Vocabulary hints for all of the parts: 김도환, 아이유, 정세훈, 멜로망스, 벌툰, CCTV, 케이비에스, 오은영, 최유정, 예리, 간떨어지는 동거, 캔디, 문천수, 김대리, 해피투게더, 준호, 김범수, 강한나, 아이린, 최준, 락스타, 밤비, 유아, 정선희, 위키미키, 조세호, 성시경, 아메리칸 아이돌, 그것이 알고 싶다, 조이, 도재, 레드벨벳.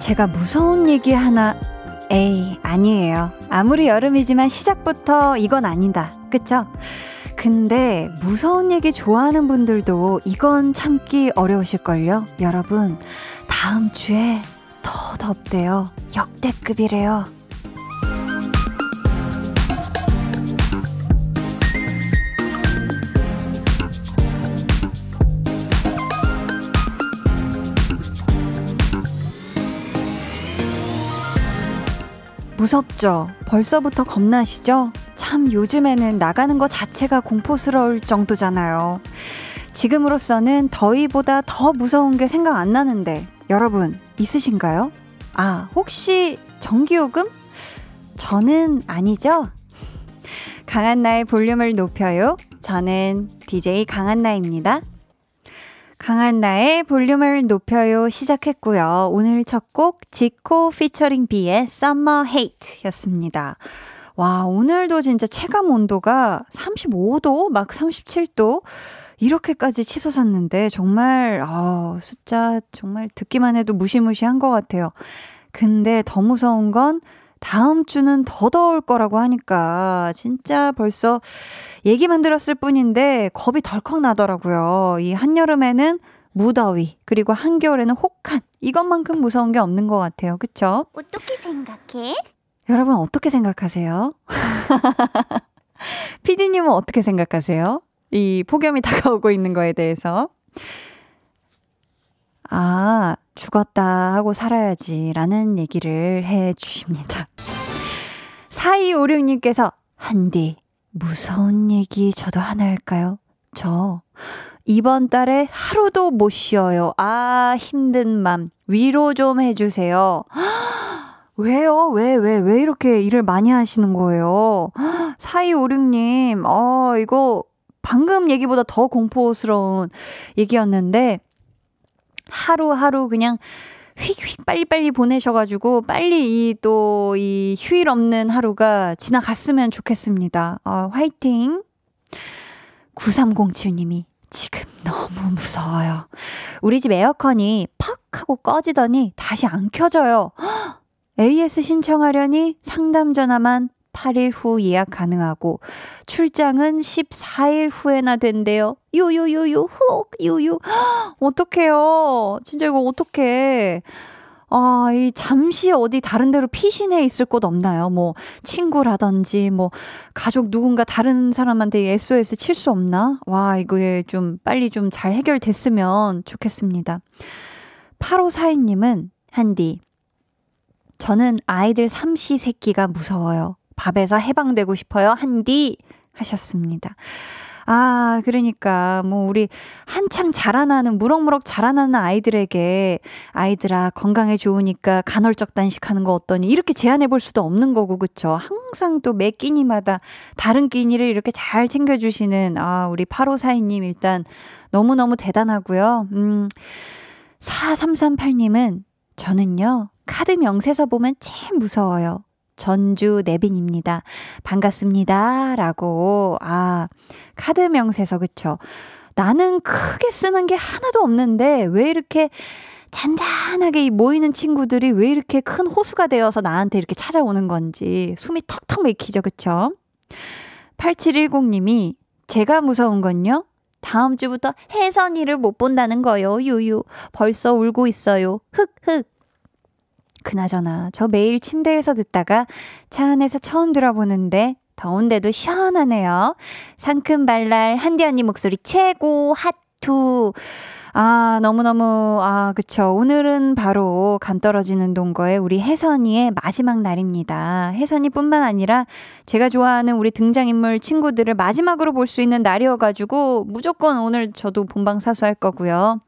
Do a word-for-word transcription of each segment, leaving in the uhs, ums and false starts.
제가 무서운 얘기 하나, 에이 아니에요. 아무리 여름이지만 시작부터 이건 아니다, 그쵸? 근데 무서운 얘기 좋아하는 분들도 이건 참기 어려우실걸요? 여러분, 다음 주에 더 덥대요. 역대급이래요. 무섭죠? 벌써부터 겁나시죠? 참 요즘에는 나가는 것 자체가 공포스러울 정도잖아요. 지금으로서는 더위보다 더 무서운 게 생각 안 나는데 여러분 있으신가요? 아, 혹시 전기요금? 저는 아니죠? 강한나의 볼륨을 높여요. 저는 디제이 강한나입니다. 강한나의 볼륨을 높여요 시작했고요. 오늘 첫 곡 지코 피처링 B의 Summer Hate 였습니다. 와, 오늘도 진짜 체감 온도가 삼십오 도 막 삼십칠 도 이렇게까지 치솟았는데 정말 아, 숫자 정말 듣기만 해도 무시무시한 것 같아요. 근데 더 무서운 건 다음 주는 더 더울 거라고 하니까 진짜 벌써 얘기만 들었을 뿐인데 겁이 덜컥 나더라고요. 이 한여름에는 무더위 그리고 한겨울에는 혹한, 이것만큼 무서운 게 없는 것 같아요. 그쵸? 어떻게 생각해? 여러분 어떻게 생각하세요? 피디님은 어떻게 생각하세요? 이 폭염이 다가오고 있는 거에 대해서. 아, 죽었다 하고 살아야지 라는 얘기를 해주십니다. 사이오육님께서 한디, 무서운 얘기 저도 하나 할까요? 저 이번 달에 하루도 못 쉬어요. 아, 힘든 맘 위로 좀 해주세요. 왜요? 왜, 왜, 왜 이렇게 일을 많이 하시는 거예요? 사이오육님, 어, 이거 방금 얘기보다 더 공포스러운 얘기였는데 하루하루 그냥 휙휙 빨리빨리 보내셔가지고 빨리 이 또 이 휴일 없는 하루가 지나갔으면 좋겠습니다. 어, 화이팅! 구삼공칠님이 지금 너무 무서워요. 우리 집 에어컨이 팍 하고 꺼지더니 다시 안 켜져요. 에이에스 신청하려니 상담 전화만 팔 일 후 예약 가능하고 출장은 십사 일 후에나 된대요. 요요요요 훅 요요. 어떡해요. 진짜 이거 어떡해. 아, 이 잠시 어디 다른 데로 피신해 있을 곳 없나요? 뭐 친구라든지 뭐 가족 누군가 다른 사람한테 에스오에스 칠 수 없나? 와, 이거에 좀 빨리 좀 잘 해결됐으면 좋겠습니다. 팔오사이님은 한디, 저는 아이들 삼시 세끼가 무서워요. 밥에서 해방되고 싶어요. 한디 하셨습니다. 아, 그러니까 뭐 우리 한창 자라나는, 무럭무럭 자라나는 아이들에게 아이들아 건강에 좋으니까 간헐적 단식하는 거 어떠니 이렇게 제안해 볼 수도 없는 거고, 그렇죠? 항상 또 매 끼니마다 다른 끼니를 이렇게 잘 챙겨주시는 아, 우리 팔오사이님 일단 너무너무 대단하고요. 음, 사삼삼팔님은 저는요, 카드 명세서 보면 제일 무서워요. 전주 내빈입니다. 반갑습니다. 라고. 아, 카드 명세서, 그쵸? 나는 크게 쓰는 게 하나도 없는데 왜 이렇게 잔잔하게 모이는 친구들이 왜 이렇게 큰 호수가 되어서 나한테 이렇게 찾아오는 건지 숨이 턱턱 막히죠, 그쵸? 팔칠일공님이 제가 무서운 건요, 다음 주부터 혜선이를 못 본다는 거요. 유유. 벌써 울고 있어요. 흑흑. 그나저나 저 매일 침대에서 듣다가 차 안에서 처음 들어보는데 더운데도 시원하네요. 상큼발랄 한디 언니 목소리 최고 핫투. 아, 너무너무, 아, 그쵸. 오늘은 바로 간떨어지는 동거의 우리 혜선이의 마지막 날입니다. 혜선이뿐만 아니라 제가 좋아하는 우리 등장인물 친구들을 마지막으로 볼 수 있는 날이어가지고 무조건 오늘 저도 본방 사수할 거고요.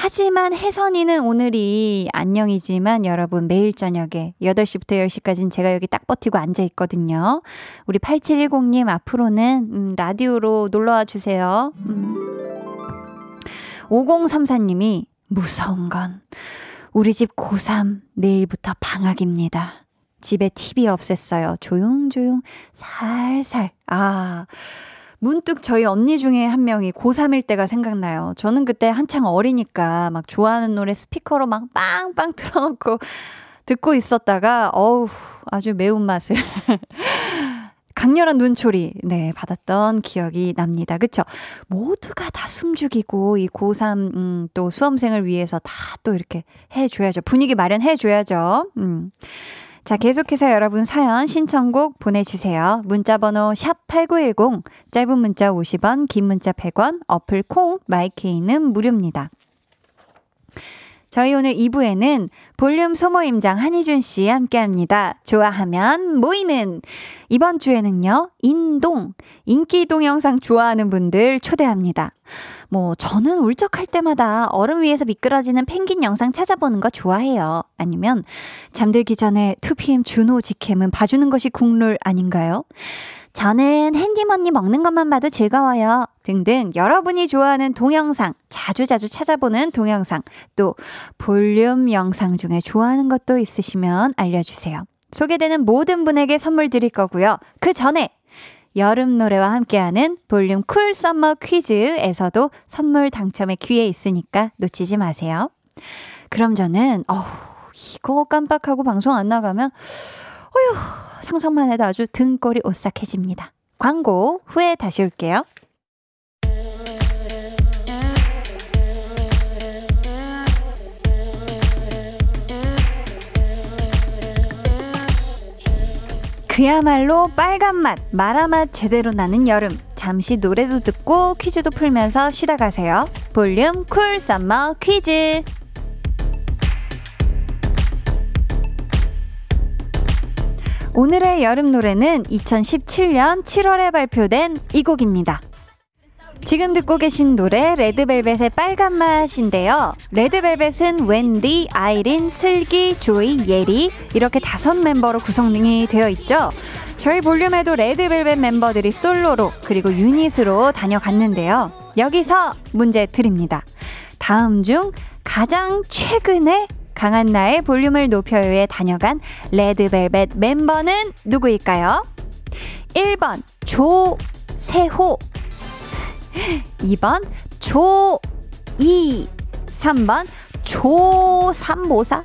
하지만 혜선이는 오늘이 안녕이지만 여러분 매일 저녁에 여덟 시부터 열 시까지는 제가 여기 딱 버티고 앉아있거든요. 우리 팔칠일공님 앞으로는 음, 라디오로 놀러와 주세요. 음. 오공삼사님이 무서운 건 우리 집 고삼 내일부터 방학입니다. 집에 티비 없앴어요. 조용조용 살살. 아, 문득 저희 언니 중에 한 명이 고삼일 때가 생각나요. 저는 그때 한창 어리니까 막 좋아하는 노래 스피커로 막 빵빵 틀어놓고 듣고 있었다가 어우 아주 매운맛을 강렬한 눈초리 네 받았던 기억이 납니다. 그쵸? 모두가 다 숨죽이고 이 고삼 음, 또 수험생을 위해서 다 또 이렇게 해줘야죠. 분위기 마련해줘야죠. 음. 자, 계속해서 여러분 사연 신청곡 보내주세요. 문자번호 샵 팔구일공, 짧은 문자 오십 원, 긴 문자 백 원, 어플 콩, 마이케이는 무료입니다. 저희 오늘 이 부에는 볼륨 소모임장 한희준 씨 함께합니다. 좋아하면 모이는! 이번 주에는요, 인동, 인기 동영상 좋아하는 분들 초대합니다. 뭐 저는 울적할 때마다 얼음 위에서 미끄러지는 펭귄 영상 찾아보는 거 좋아해요. 아니면 잠들기 전에 투피엠 준호 직캠은 봐주는 것이 국룰 아닌가요? 저는 핸디머니 먹는 것만 봐도 즐거워요. 등등 여러분이 좋아하는 동영상, 자주자주 찾아보는 동영상, 또 볼륨 영상 중에 좋아하는 것도 있으시면 알려주세요. 소개되는 모든 분에게 선물 드릴 거고요. 그 전에 여름 노래와 함께하는 볼륨 쿨 썸머 퀴즈에서도 선물 당첨의 기회 있으니까 놓치지 마세요. 그럼 저는 어우, 이거 깜빡하고 방송 안 나가면 어휴, 상상만 해도 아주 등골이 오싹해집니다. 광고 후에 다시 올게요. 그야말로 빨간 맛, 마라맛 제대로 나는 여름. 잠시 노래도 듣고 퀴즈도 풀면서 쉬다 가세요. 볼륨 쿨 썸머 퀴즈. 오늘의 여름 노래는 이천십칠 년 칠월에 발표된 이 곡입니다. 지금 듣고 계신 노래 레드벨벳의 빨간 맛인데요. 레드벨벳은 웬디, 아이린, 슬기, 조이, 예리 이렇게 다섯 멤버로 구성이 되어 있죠. 저희 볼륨에도 레드벨벳 멤버들이 솔로로 그리고 유닛으로 다녀갔는데요. 여기서 문제 드립니다. 다음 중 가장 최근에 강한나의 볼륨을 높여요에 다녀간 레드벨벳 멤버는 누구일까요? 일 번 조세호, 이 번 조이, 삼 번 조삼모사.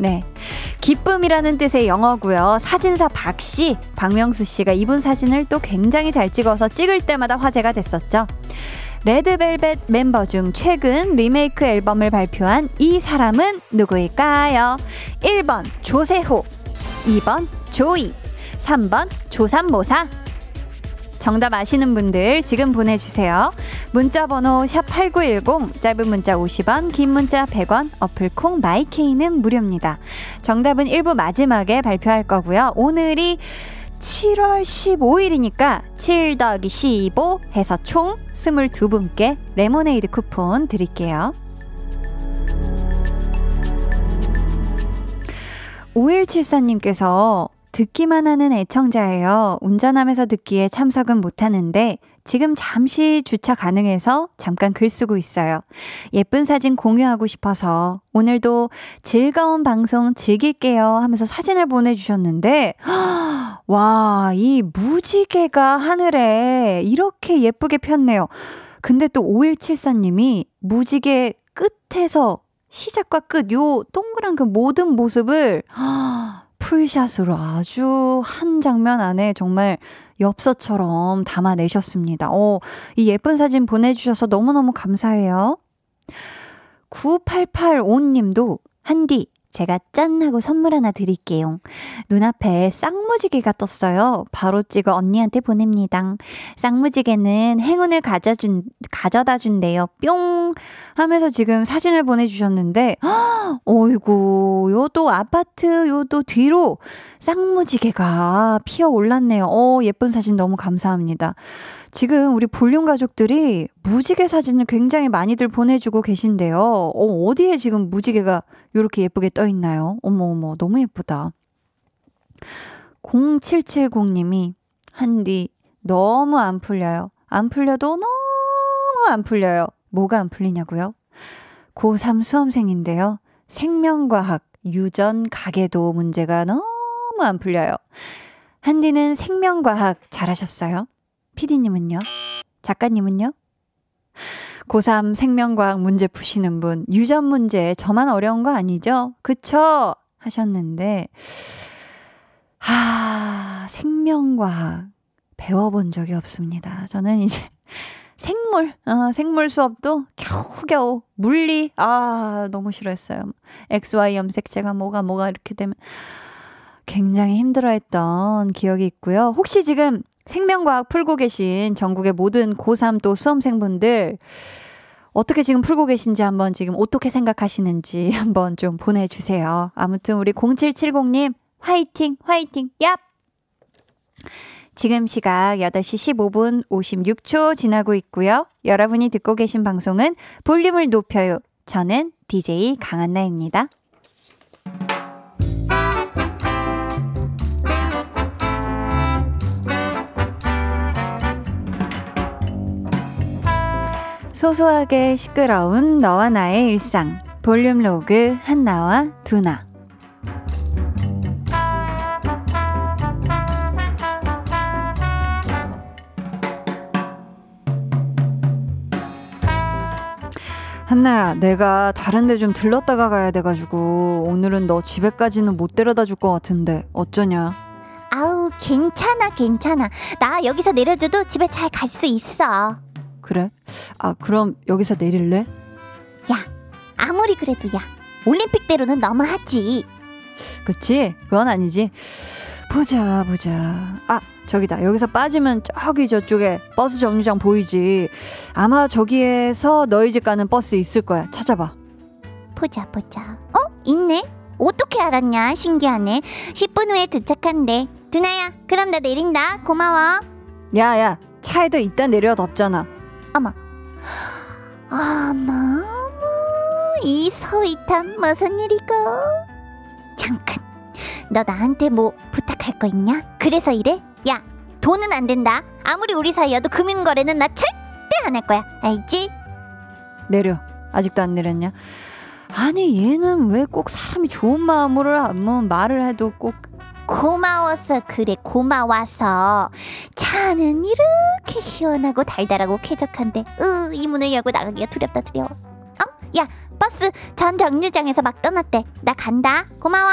네, 기쁨이라는 뜻의 영어고요. 사진사 박씨, 박명수씨가 이분 사진을 또 굉장히 잘 찍어서 찍을 때마다 화제가 됐었죠. 레드벨벳 멤버 중 최근 리메이크 앨범을 발표한 이 사람은 누구일까요? 일 번 조세호, 이 번 조이, 삼 번 조삼모사. 정답 아시는 분들 지금 보내주세요. 문자번호 샵 팔구일공, 짧은 문자 오십 원, 긴 문자 백 원, 어플 콩 마이케이는 무료입니다. 정답은 일 부 마지막에 발표할 거고요. 오늘이 칠월 십오일이니까 칠 더하기 십오 해서 총 스물두 분께 레모네이드 쿠폰 드릴게요. 오일칠사님께서 듣기만 하는 애청자예요. 운전하면서 듣기에 참석은 못하는데 지금 잠시 주차 가능해서 잠깐 글 쓰고 있어요. 예쁜 사진 공유하고 싶어서 오늘도 즐거운 방송 즐길게요 하면서 사진을 보내주셨는데 와, 이 무지개가 하늘에 이렇게 예쁘게 폈네요. 근데 또 오일칠사님이 무지개 끝에서 시작과 끝 요 동그란 그 모든 모습을 풀샷으로 아주 한 장면 안에 정말 엽서처럼 담아내셨습니다. 오, 이 예쁜 사진 보내주셔서 너무너무 감사해요. 구팔팔오님도 한디, 제가 짠 하고 선물 하나 드릴게요. 눈앞에 쌍무지개가 떴어요. 바로 찍어 언니한테 보냅니다. 쌍무지개는 행운을 가져준, 가져다 준대요. 뿅 하면서 지금 사진을 보내주셨는데 헉, 어이구, 요 또 아파트 요 또 뒤로 쌍무지개가 피어올랐네요. 어, 예쁜 사진 너무 감사합니다. 지금 우리 볼륨 가족들이 무지개 사진을 굉장히 많이들 보내주고 계신데요. 어, 어디에 지금 무지개가 이렇게 예쁘게 떠있나요? 어머어머, 너무 예쁘다. 공칠칠공님이 한디, 너무 안 풀려요. 안 풀려도 너무 안 풀려요. 뭐가 안 풀리냐고요? 고삼 수험생인데요. 생명과학, 유전, 가계도 문제가 너무 안 풀려요. 한디는 생명과학 잘하셨어요? 피디님은요? 작가님은요? 고삼 생명과학 문제 푸시는 분, 유전 문제 저만 어려운 거 아니죠? 그쵸? 하셨는데, 하, 생명과학 배워본 적이 없습니다. 저는 이제 생물, 아, 생물 수업도 겨우겨우 물리, 아, 너무 싫어했어요. 엑스 와이 염색체가 뭐가 뭐가 이렇게 되면 굉장히 힘들어했던 기억이 있고요. 혹시 지금 생명과학 풀고 계신 전국의 모든 고삼 또 수험생분들 어떻게 지금 풀고 계신지 한번 지금 어떻게 생각하시는지 한번 좀 보내주세요. 아무튼 우리 공칠칠공님 화이팅 화이팅 얍! 지금 시각 여덟 시 십오 분 오십육 초 지나고 있고요. 여러분이 듣고 계신 방송은 볼륨을 높여요. 저는 디제이 강한나입니다. 소소하게 시끄러운 너와 나의 일상 볼륨 로그 한나와 두나. 한나야, 내가 다른 데 좀 들렀다가 가야 돼가지고 오늘은 너 집에까지는 못 데려다 줄 것 같은데 어쩌냐? 아우, 괜찮아 괜찮아. 나 여기서 내려줘도 집에 잘 갈 수 있어. 그래? 아, 그럼 여기서 내릴래? 야, 아무리 그래도 야, 올림픽대로는 너무하지. 그치? 그건 아니지. 보자 보자. 아, 저기다. 여기서 빠지면 저기 저쪽에 버스 정류장 보이지? 아마 저기에서 너희 집 가는 버스 있을 거야. 찾아봐. 보자 보자. 어? 있네? 어떻게 알았냐? 신기하네. 십 분 후에 도착한대. 두나야, 그럼 나 내린다. 고마워. 야야, 차에도 이따 내려도 없잖아. 어머, 어머, 이 서위탄 무슨 일이고. 잠깐, 너 나한테 뭐 부탁할 거 있냐? 그래서 이래? 야, 돈은 안 된다. 아무리 우리 사이여도 금융거래는 나 절대 안 할 거야. 알지? 내려. 아직도 안 내렸냐? 아니, 얘는 왜 꼭 사람이 좋은 마음으로 뭐 말을 해도 꼭 고마워서 그래. 고마워서. 차는 이렇게 시원하고 달달하고 쾌적한데 으, 이 문을 열고 나가기가 두렵다 두려워. 어? 야, 버스 전 정류장에서 막 떠났대. 나 간다. 고마워.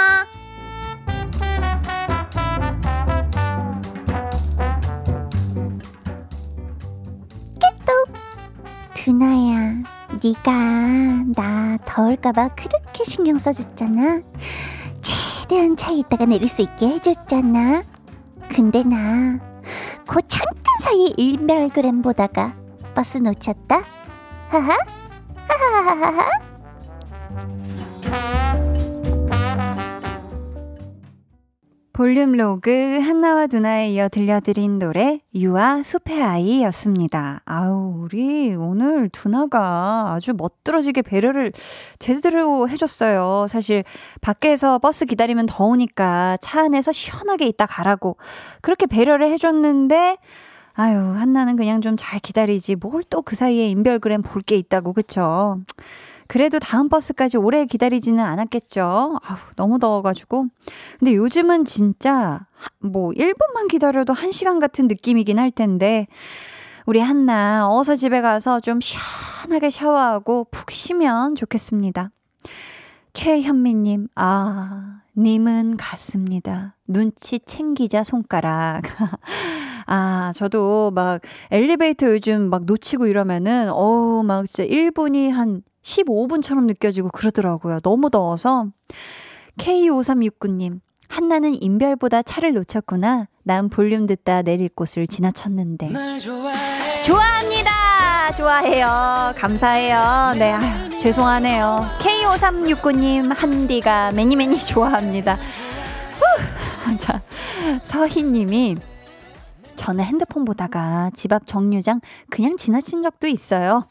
깨똑. 두나야, 네가 나 더울까 봐 그렇게 신경 써줬잖아. 최대한 차에 있다가 내릴 수 있게 해줬잖아. 근데 나 그 잠깐 사이 인별그램 보다가 버스 놓쳤다. 하하 하하하하하. 볼륨 로그 한나와 두나에 이어 들려드린 노래 유아 숲의 아이였습니다. 아우, 우리 오늘 두나가 아주 멋들어지게 배려를 제대로 해줬어요. 사실 밖에서 버스 기다리면 더우니까 차 안에서 시원하게 있다 가라고 그렇게 배려를 해줬는데, 아유, 한나는 그냥 좀 잘 기다리지 뭘 또 그 사이에 인별그램 볼 게 있다고. 그쵸? 그래도 다음 버스까지 오래 기다리지는 않았겠죠. 아우, 너무 더워가지고. 근데 요즘은 진짜 뭐 일 분만 기다려도 한 시간 같은 느낌이긴 할 텐데, 우리 한나 어서 집에 가서 좀 시원하게 샤워하고 푹 쉬면 좋겠습니다. 최현미님, 아, 님은 갔습니다. 눈치 챙기자 손가락. 아, 저도 막 엘리베이터 요즘 막 놓치고 이러면은 어우, 막 진짜 일 분이 한 십오 분처럼 느껴지고 그러더라고요. 너무 더워서. 케이 오삼육구님, 한나는 인별보다 차를 놓쳤구나. 난 볼륨 듣다 내릴 곳을 지나쳤는데. 좋아합니다. 좋아해요. 감사해요. 네, 아유, 죄송하네요. 케이 오삼육구님, 한디가 매니매니 좋아합니다. 후. 자, 서희님이, 저는 핸드폰 보다가 집 앞 정류장 그냥 지나친 적도 있어요.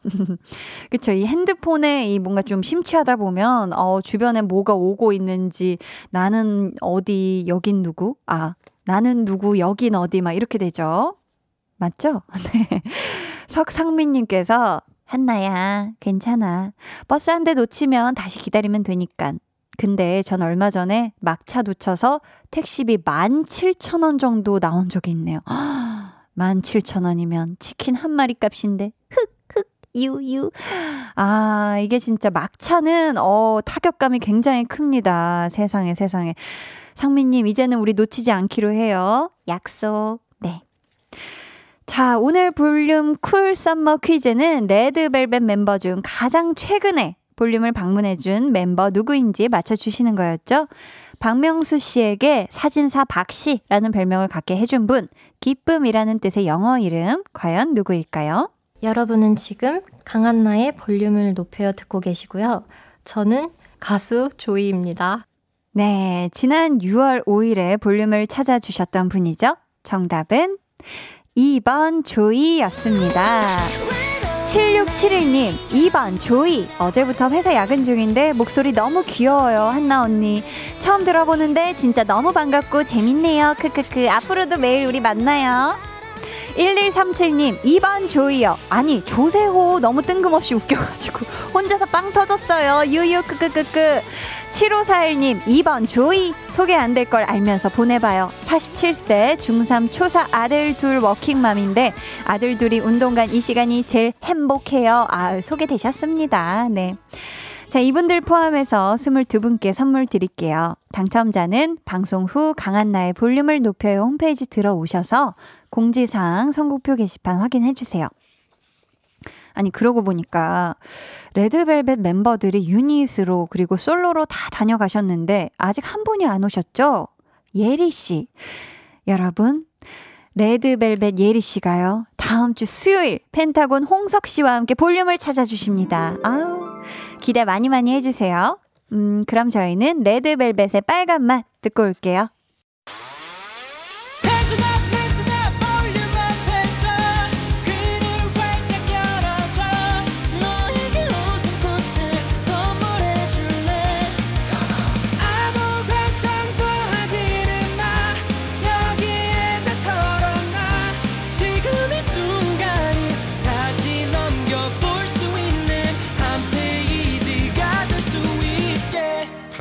그쵸? 이 핸드폰에 이 뭔가 좀 심취하다 보면 어, 주변에 뭐가 오고 있는지, 나는 어디, 여긴 누구, 아, 나는 누구, 여긴 어디, 막 이렇게 되죠. 맞죠? 네. 석상민님께서 한나야, 괜찮아. 버스 한 대 놓치면 다시 기다리면 되니까. 근데 전 얼마 전에 막차 놓쳐서 택시비 만 칠천 원 정도 나온 적이 있네요. 만 칠천 원이면 치킨 한 마리 값인데 흑흑 유유. 아, 이게 진짜 막차는 어 타격감이 굉장히 큽니다. 세상에 세상에. 상민님, 이제는 우리 놓치지 않기로 해요. 약속. 네. 자, 오늘 볼륨 쿨 썸머 퀴즈는 레드벨벳 멤버 중 가장 최근에 볼륨을 방문해준 멤버 누구인지 맞춰주시는 거였죠. 박명수 씨에게 사진사 박 씨라는 별명을 갖게 해준 분, 기쁨이라는 뜻의 영어 이름, 과연 누구일까요? 여러분은 지금 강한나의 볼륨을 높여 듣고 계시고요. 저는 가수 조이입니다. 네, 지난 유월 오일에 볼륨을 찾아주셨던 분이죠. 정답은 이 번 조이였습니다. 칠육칠일 님, 이 번 조이. 어제부터 회사 야근 중인데 목소리 너무 귀여워요, 한나 언니. 처음 들어보는데 진짜 너무 반갑고 재밌네요. 크크크. 앞으로도 매일 우리 만나요. 일일삼칠 님, 이 번 조이요. 아니, 조세호 너무 뜬금없이 웃겨가지고 혼자서 빵 터졌어요. 유유 크크크크. 칠오사일 님, 이 번 조이. 소개 안 될 걸 알면서 보내봐요. 사십칠 세 중삼 초사 아들 둘 워킹맘인데 아들 둘이 운동 간 이 시간이 제일 행복해요. 아, 소개되셨습니다. 네. 자, 이분들 포함해서 이십이 분께 선물 드릴게요. 당첨자는 방송 후 강한나의 볼륨을 높여요 홈페이지 들어오셔서 공지사항 선곡표 게시판 확인해주세요. 아니, 그러고 보니까 레드벨벳 멤버들이 유닛으로 그리고 솔로로 다 다녀가셨는데 아직 한 분이 안 오셨죠? 예리 씨. 여러분, 레드벨벳 예리 씨가요, 다음 주 수요일 펜타곤 홍석 씨와 함께 볼륨을 찾아주십니다. 아우, 기대 많이 많이 해주세요. 음, 그럼 저희는 레드벨벳의 빨간 맛 듣고 올게요.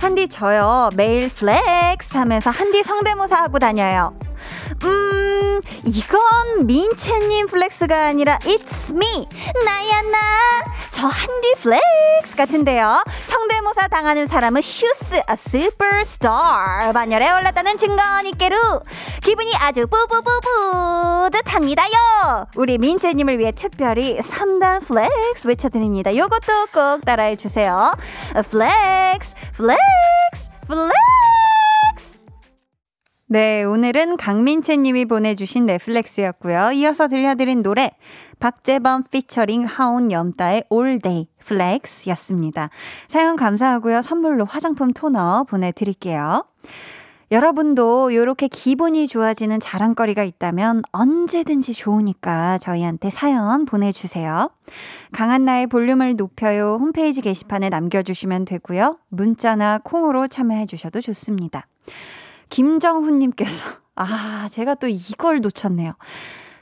한디, 저요, 매일 플렉스 하면서 한디 성대모사 하고 다녀요. 음, 이건 민채님 플렉스가 아니라 It's me, 나야 나, 저 한디 플렉스 같은데요. 성대모사 당하는 사람은 슈스, a superstar, 반열에 올랐다는 증거니께로 기분이 아주 뿌뿌뿌뿌듯합니다요. 우리 민채님을 위해 특별히 삼 단 플렉스 외쳐드립니다. 요것도 꼭 따라해주세요. 플렉스, 플렉스, 플렉스. 네, 오늘은 강민채님이 보내주신 넷플렉스였고요. 이어서 들려드린 노래, 박재범 피처링 하온 염따의 올데이 플렉스였습니다. 사연 감사하고요. 선물로 화장품 토너 보내드릴게요. 여러분도 이렇게 기분이 좋아지는 자랑거리가 있다면 언제든지 좋으니까 저희한테 사연 보내주세요. 강한나의 볼륨을 높여요 홈페이지 게시판에 남겨주시면 되고요. 문자나 콩으로 참여해주셔도 좋습니다. 김정훈님께서, 아, 제가 또 이걸 놓쳤네요.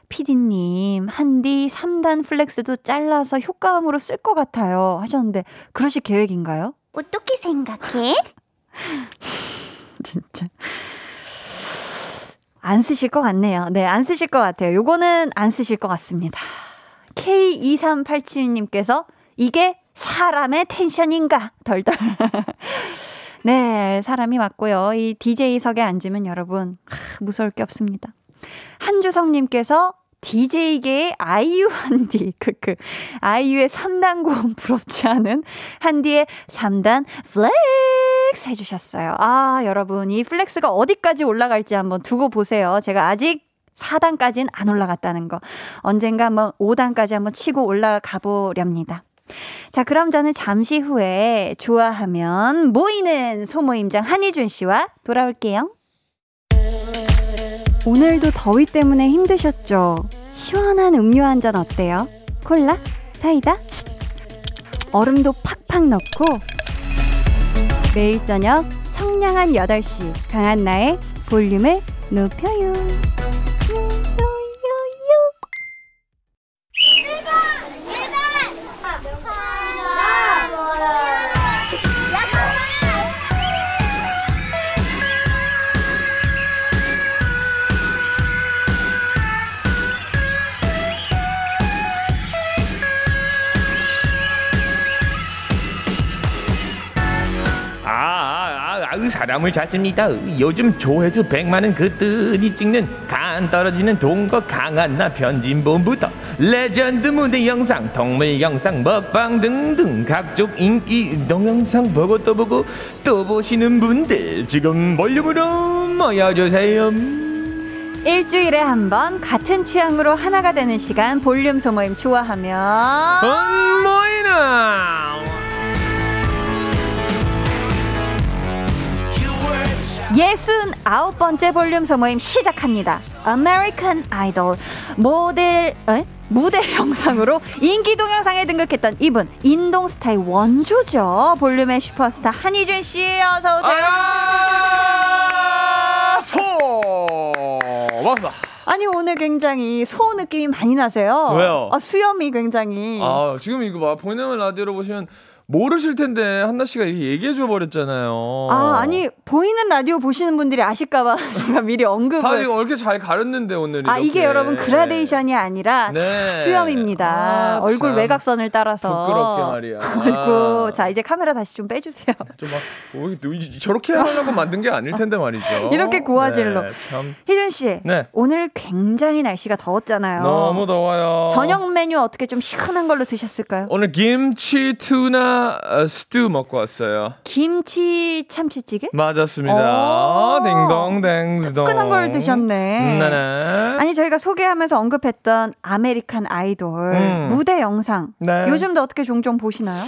피디님, 한디 삼 단 플렉스도 잘라서 효과음으로 쓸 것 같아요 하셨는데 그러실 계획인가요? 어떻게 생각해? 진짜 안 쓰실 것 같네요. 네, 안 쓰실 것 같아요. 요거는 안 쓰실 것 같습니다. 케이 이삼팔칠 님께서 이게 사람의 텐션인가? 덜덜. 네, 사람이 맞고요. 이 디제이석에 앉으면 여러분, 하, 무서울 게 없습니다. 한주성님께서 디제이계의 아이유 한디, 크크. 아이유의 삼 단 고음 부럽지 않은 한디의 삼 단 플렉스 해주셨어요. 아, 여러분, 이 플렉스가 어디까지 올라갈지 한번 두고 보세요. 제가 아직 사 단까지는 안 올라갔다는 거. 언젠가 한번 오 단까지 한번 치고 올라가 보렵니다. 자, 그럼 저는 잠시 후에 좋아하면 모이는 소모임장 한희준 씨와 돌아올게요. 오늘도 더위 때문에 힘드셨죠? 시원한 음료 한 잔 어때요? 콜라? 사이다? 얼음도 팍팍 넣고 매일 저녁 청량한 여덟 시 강한나의 볼륨을 높여요. 사람을 찾습니다. 요즘 조회수 백만 원 그들이 찍는 간떨어지는 동거 강한나 편집본부터 레전드 무대 영상, 동물 영상, 먹방 등등 각종 인기 동영상 보고 또 보고 또 보시는 분들 지금 볼륨으로 모여주세요. 일주일에 한 번 같은 취향으로 하나가 되는 시간, 볼륨 소모임 좋아하면 안 모이나. 예순 아홉 번째 볼륨 소모임 시작합니다. 아메리칸 아이돌 모델 에? 무대 영상으로 인기 동영상에 등극했던 이분, 인동 스타의 원조죠. 볼륨의 슈퍼스타 한희준 씨, 어서 오세요. 아~ 소 맞다. 아니, 오늘 굉장히 소 느낌이 많이 나세요. 왜요? 아, 수염이 굉장히. 아, 지금 이거 봐, 보이는 라디오로 보시면. 모르실 텐데 한나 씨가 얘기해줘 버렸잖아요. 아, 아니, 보이는 라디오 보시는 분들이 아실까봐 제가 미리 언급을. 다 이거 이렇게 잘 가렸는데 오늘 이렇게. 아, 이게 여러분 그라데이션이 아니라 네. 수염입니다. 아, 얼굴 참. 외곽선을 따라서. 부끄럽게 말이야. 아이고, 자, 이제 카메라 다시 좀 빼주세요. 좀 막 저렇게 하려고 만든 게 아닐 텐데 말이죠. 이렇게 고화질로. 네, 희준 씨, 네. 오늘 굉장히 날씨가 더웠잖아요. 너무 더워요. 저녁 메뉴 어떻게 좀 시원한 걸로 드셨을까요? 오늘 김치 투나. 어, 스튜 먹고 왔어요. 김치 참치찌개? 맞았습니다. 딩동댕동. 뜨끈한 걸 드셨네. 네네. 아니, 저희가 소개하면서 언급했던 아메리칸 아이돌 음. 무대 영상 네. 요즘도 어떻게 종종 보시나요?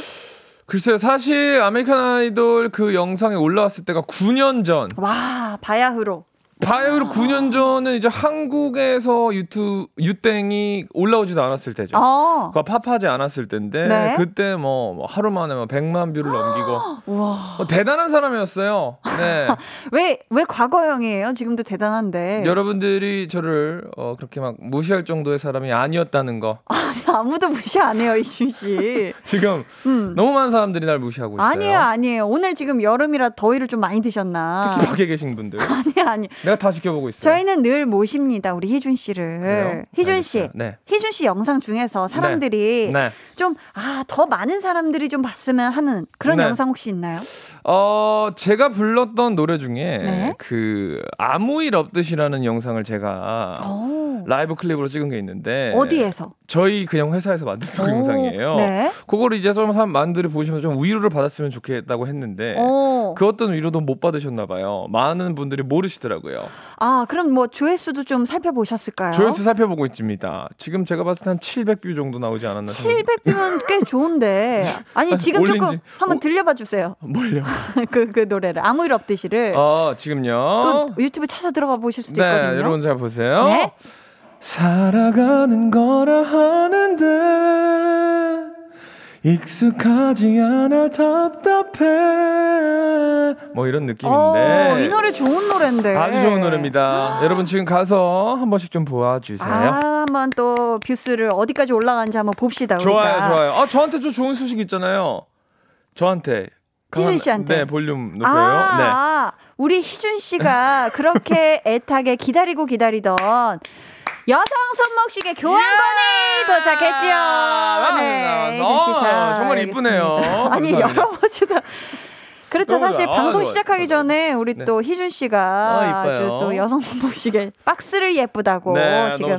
글쎄요, 사실 아메리칸 아이돌 그 영상이 올라왔을 때가 구 년 전. 와, 바야흐로. 바야흐로 아. 구 년 전은 이제 한국에서 유튜 유땡이 올라오지도 않았을 때죠. 아. 그거 팝하지 않았을 때인데 네. 그때 뭐 하루 만에 뭐 백만 뷰를 넘기고 뭐 대단한 사람이었어요. 네. 왜, 왜 과거형이에요? 지금도 대단한데. 여러분들이 저를 어, 그렇게 막 무시할 정도의 사람이 아니었다는 거. 아니, 아무도 무시 안 해요, 이준 씨. 지금 음. 너무 많은 사람들이 날 무시하고 있어요. 아니에요, 아니에요. 오늘 지금 여름이라 더위를 좀 많이 드셨나. 특히 밖에 계신 분들. 아니, 아니. 내가 다 지켜보고 있어요. 저희는 늘 모십니다, 우리 희준 씨를. 그래요? 희준 씨, 네. 희준 씨 영상 중에서 사람들이 네. 네. 좀 아, 더 많은 사람들이 좀 봤으면 하는 그런 네. 영상 혹시 있나요? 어, 제가 불렀던 노래 중에 네? 그 아무 일 없듯이라는 영상을 제가 오. 라이브 클립으로 찍은 게 있는데. 어디에서? 저희 그냥 회사에서 만든 그 영상이에요. 네. 그걸 이제 좀 많은들이 보시면서 좀 위로를 받았으면 좋겠다고 했는데 오. 그 어떤 위로도 못 받으셨나 봐요. 많은 분들이 모르시더라고요. 아, 그럼 뭐 조회수도 좀 살펴보셨을까요? 조회수 살펴보고 있습니다. 지금 제가 봤을 때 한 칠백 뷰 정도 나오지 않았나. 칠백 뷰면 꽤 좋은데. 아니, 아니 지금 조금 지... 한번 들려봐 주세요. 뭘요? 그, 그 노래를 아무 일 없듯이를. 어, 지금요. 또 유튜브 찾아 들어가 보실 수도 네, 있거든요. 여러분 잘 보세요. 네. 살아가는 거라 하는데 익숙하지 않아 답답해 뭐 이런 느낌인데. 오, 이 노래 좋은 노래인데. 아주 좋은 노래입니다. 여러분 지금 가서 한 번씩 좀 보아주세요. 아, 한번 또 뷰스를 어디까지 올라가는지 한번 봅시다 우리가. 좋아요, 좋아요. 아, 저한테 좀 좋은 소식 있잖아요. 저한테 희준 씨한테. 네, 볼륨 높여요. 아, 네. 우리 희준 씨가 그렇게 애타게 기다리고 기다리던 여성 손목시계 교환권이 예! 도착했지요. 아, 네, 아, 아, 정말 이쁘네요. 아니, 열어보지도 그렇죠. 사실 좋아. 방송 아, 시작하기 좋아. 전에 우리 네. 또 희준 씨가 아, 아주 또 여성 복식의 박스를 예쁘다고 네, 지금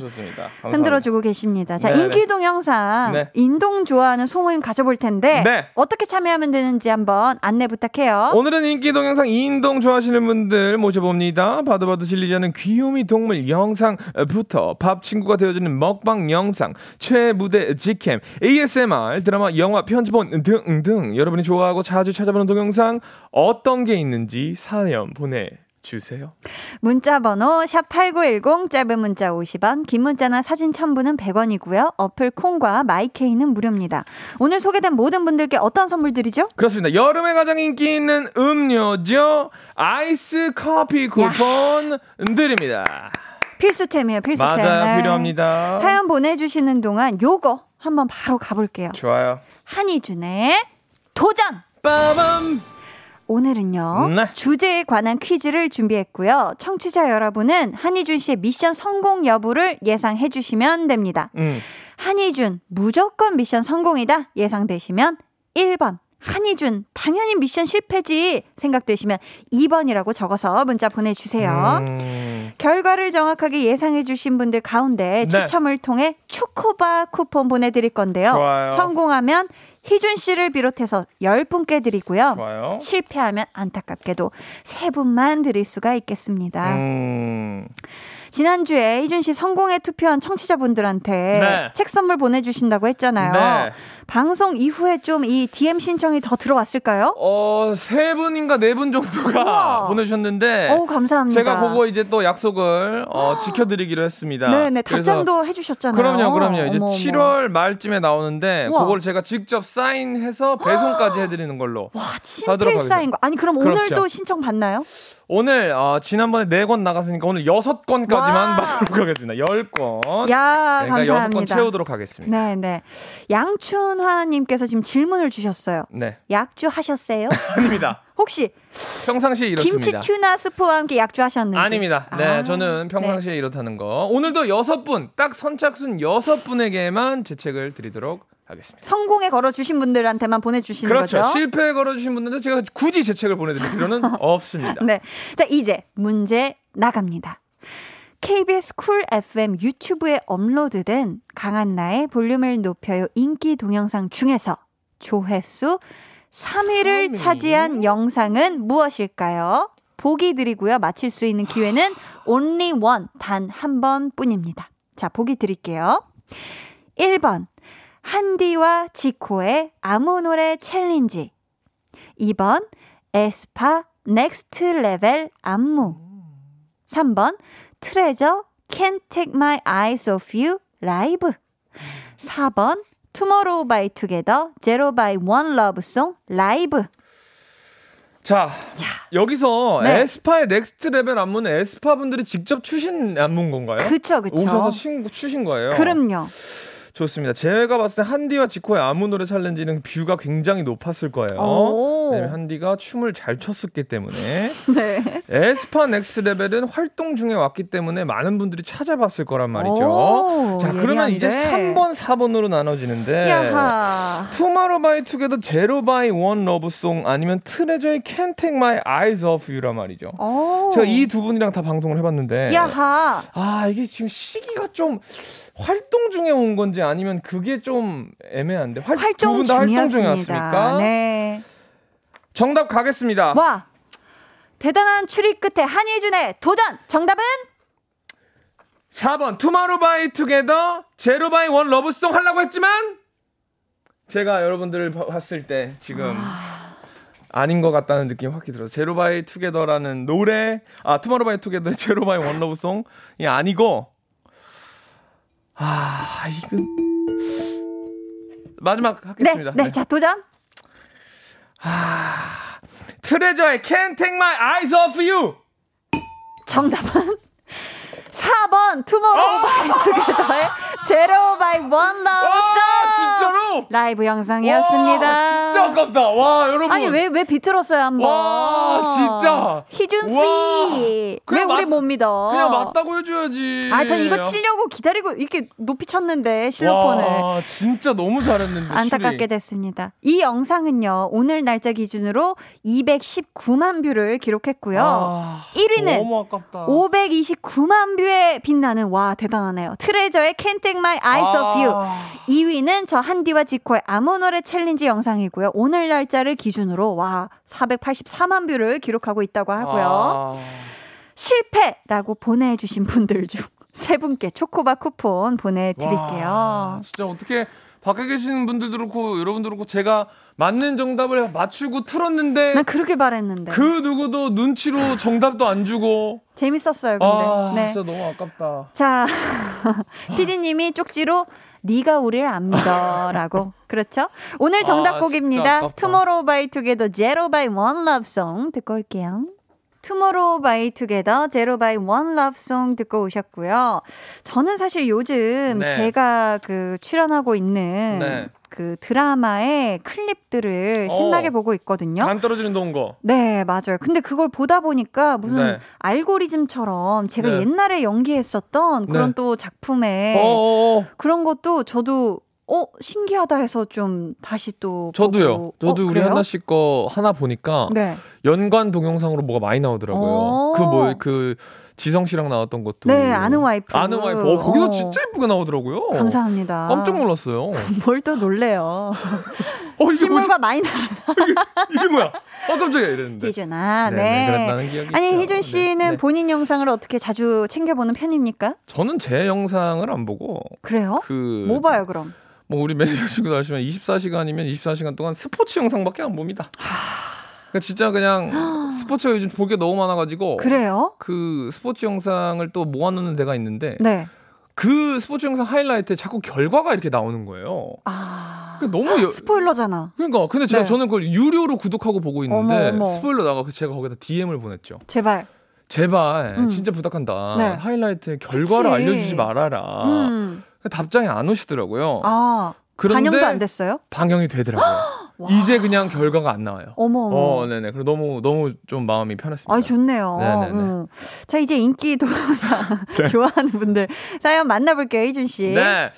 흔들어주고 계십니다. 자, 네, 인기 동영상 네. 인동 좋아하는 소모임 가져볼 텐데 네. 어떻게 참여하면 되는지 한번 안내 부탁해요. 오늘은 인기 동영상 인동 좋아하시는 분들 모셔봅니다. 바도바도 질리지 않은 귀요미 동물 영상부터 밥 친구가 되어주는 먹방 영상, 최무대 직캠, 에이에스엠알, 드라마, 영화, 편집본 등등 여러분이 좋아하고 자주 찾아보는 동영상 어떤 게 있는지 사연 보내주세요. 문자번호 샵팔구일공, 짧은 문자 오십 원, 긴 문자나 사진 첨부는 백 원이고요. 어플 콩과 마이케이는 무료입니다. 오늘 소개된 모든 분들께 어떤 선물 드리죠? 그렇습니다. 여름에 가장 인기 있는 음료죠. 아이스 커피 쿠폰 야. 드립니다. 필수템이에요. 필수템. 맞아요. 필요합니다. 사연 보내주시는 동안 요거 한번 바로 가볼게요. 좋아요. 한희준의 도전! 빠밤! 오늘은요 네. 주제에 관한 퀴즈를 준비했고요. 청취자 여러분은 한희준 씨의 미션 성공 여부를 예상해 주시면 됩니다. 음. 한희준 무조건 미션 성공이다 예상되시면 일 번, 한희준 당연히 미션 실패지 생각되시면 이 번이라고 적어서 문자 보내주세요. 음. 결과를 정확하게 예상해 주신 분들 가운데 네. 추첨을 통해 초코바 쿠폰 보내드릴 건데요. 좋아요. 성공하면 희준 씨를 비롯해서 열 분께 드리고요. 좋아요. 실패하면 안타깝게도 세 분만 드릴 수가 있겠습니다. 음... 지난주에 희준 씨 성공에 투표한 청취자분들한테 네. 책 선물 보내주신다고 했잖아요. 네. 방송 이후에 좀 이 디엠 신청이 더 들어왔을까요? 어, 세 분인가 네 분 정도가 우와. 보내주셨는데 오, 감사합니다. 제가 그거 이제 또 약속을 어, 지켜드리기로 했습니다. 네네, 답장도 해주셨잖아요. 그럼요, 그럼요. 이제 어머, 칠월 말쯤에 나오는데 우와. 그걸 제가 직접 사인해서 배송까지 해드리는 걸로. 와, 친필 사인 거. 아니 그럼 오늘도 그렇죠. 신청 받나요? 오늘 어, 지난번에 네 권 나갔으니까 오늘 여섯 권까지만 받도록 하겠습니다. 열 권. 야, 그러니까 감사합니다. 여섯 권 채우도록 하겠습니다. 네, 네. 양춘화 님께서 지금 질문을 주셨어요. 네. 약주 하셨어요? 아닙니다. 혹시 평상시에 이렇습니다. 김치 튜나 스프와 함께 약주하셨는지? 아닙니다. 네, 아, 저는 평상시에 네. 이렇다는 거. 오늘도 여섯 분, 딱 선착순 여섯 분에게만 제 책을 드리도록 하겠습니다. 성공에 걸어주신 분들한테만 보내주시는 그렇죠. 거죠? 그렇죠. 실패에 걸어주신 분들한테 제가 굳이 제 책을 보내드릴 필요는 없습니다. 네, 자 이제 문제 나갑니다. 케이비에스 쿨 에프엠 유튜브에 업로드된 강한나의 볼륨을 높여요 인기 동영상 중에서 조회수 삼 위를 차지한 영상은 무엇일까요? 보기 드리고요. 맞힐 수 있는 기회는 only one, 단 한 번뿐입니다. 자, 보기 드릴게요. 일 번, 한디와 지코의 아무 노래 챌린지. 이 번, 에스파 넥스트 레벨 안무. 삼 번, 트레저 Can't Take My Eyes Off You 라이브. 사 번, 투모로우 바이 투게더 제로 바이 원 러브송 라이브. 자, 자 여기서 네. 에스파의 넥스트 레벨 안무는 에스파 분들이 직접 추신 안무인 건가요? 그렇죠, 그렇죠. 오셔서 추신 거예요. 그럼요. 좋습니다. 제가 봤을 때 한디와 지코의 아무 노래 챌린지는 뷰가 굉장히 높았을 거예요. 왜냐면 한디가 춤을 잘 췄었기 때문에 네. 에스파 넥스트 레벨은 활동 중에 왔기 때문에 많은 분들이 찾아봤을 거란 말이죠. 자, 그러면 예리한데. 이제 삼 번, 사 번으로 나눠지는데 야하. 투마로 바이 투게더 제로 바이 원 러브송 아니면 트레저의 Can't Take My Eyes Off You란 말이죠. 제가 이 두 분이랑 다 방송을 해봤는데 야하. 아 이게 지금 시기가 좀 활동 중에 온 건지 아니면 그게 좀 애매한데 활, 활동, 두 분 다 활동 중이었으니까 네. 정답 가겠습니다. 와, 대단한 추리 끝에 한희준의 도전 정답은 사 번 투마로우 바이 투게더 제로 바이 원 러브송 하려고 했지만 제가 여러분들을 봤을 때 지금 아... 아닌 것 같다는 느낌이 확 들어서 제로 바이 투게더라는 노래 아 투마로우 바이 투게더의 제로 바이 원 러브송이 아니고 아, 이건 마지막 하겠습니다. 네, 네. 네. 자, 도전. 아, 트레저의 Can't Take My Eyes Off You. 정답은 사 번 투모로우 바이 투게더의 제로 바이 원 러브 송. 진짜로? 라이브 영상이었습니다. 와, 진짜 아깝다. 와, 여러분. 아니, 왜, 왜 비틀었어요, 한 번. 와, 진짜. 희준씨. 왜 우리 못 믿어? 그냥 맞다고 해줘야지. 아, 전 이거 치려고 기다리고 이렇게 높이 쳤는데, 실로폰을. 와, 진짜 너무 잘했는데. 안타깝게 됐습니다. 이 영상은요, 오늘 날짜 기준으로 이백십구만 뷰를 기록했고요. 아, 일 위는 너무 아깝다. 오백이십구만 뷰에 빛나는, 와, 대단하네요. 트레저의 Can't Take My Eyes 아. Off You. 이 위는 저 한디와 지코의 아무 노래 챌린지 영상이고요. 오늘 날짜를 기준으로 와 사백팔십사만 뷰를 기록하고 있다고 하고요. 아... 실패라고 보내주신 분들 중 세 분께 초코바 쿠폰 보내드릴게요. 와, 진짜 어떻게 밖에 계시는 분들도 그렇고 여러분도 그렇고 제가 맞는 정답을 맞추고 틀었는데 난 그렇게 바랬는데 그 누구도 눈치로 정답도 안 주고 재밌었어요. 근데 아, 네. 진짜 너무 아깝다. 자, 피디님이 쪽지로 네가 우리를 안 믿어라고. 그렇죠? 오늘 정답곡입니다. 아, 투모로우 바이 투게더 제로 바이 원 러브송 듣고 올게요. 투모로우 바이 투게더 제로 바이 원 러브송 듣고 오셨고요. 저는 사실 요즘 네. 제가 그 출연하고 있는 네. 그 드라마의 클립들을 신나게 오, 보고 있거든요. 간떨어지는 동거. 네, 맞아요. 근데 그걸 보다 보니까 무슨 네. 알고리즘처럼 제가 네. 옛날에 연기했었던 그런 네. 또 작품에 어어. 그런 것도 저도 어 신기하다 해서 좀 다시 또 저도요. 보고. 저도 어, 우리 한나 씨 거 하나 보니까 네. 연관 동영상으로 뭐가 많이 나오더라고요. 그 뭐 그 지성 씨랑 나왔던 것도 네 아는 와이프 아는 와이프 어, 거기도 어. 진짜 예쁘게 나오더라고요. 감사합니다. 깜짝 놀랐어요. 뭘 또 놀래요. 어, 신물과 많이 나왔다. 이게, 이게 뭐야? 아 깜짝이야 이랬는데. 희준아, 네. 네. 아니 희준 씨는 네. 본인 영상을 어떻게 자주 챙겨보는 편입니까? 저는 제 영상을 안 보고. 그래요? 그 뭐 봐요 그럼? 뭐 우리 매니저 친구도 아시지만 이십사 시간이면 이십사 시간 동안 스포츠 영상밖에 안 봅니다. 그러니까 진짜 그냥 스포츠가 요즘 볼 게 너무 많아가지고 그래요? 그 스포츠 영상을 또 모아놓는 데가 있는데 네. 그 스포츠 영상 하이라이트에 자꾸 결과가 이렇게 나오는 거예요. 아 그러니까 너무 여... 스포일러잖아. 그러니까 근데 제가 네. 저는 그걸 유료로 구독하고 보고 있는데 어머, 어머. 스포일러 나가고 제가 거기다 디엠을 보냈죠. 제발. 제발 음. 진짜 부탁한다. 네. 하이라이트에 결과를 그치. 알려주지 말아라. 음. 답장이 안 오시더라고요. 아, 그런데 반영도 안 됐어요? 반영이 되더라고요. 이제 그냥 결과가 안 나와요. 어머, 어머. 어, 네네. 그래서 너무 너무 좀 마음이 편했습니다. 아, 좋네요. 네네네. 음. 자, 이제 인기 동영상 네. 좋아하는 분들 사연 만나볼게요, 이준 씨. 네.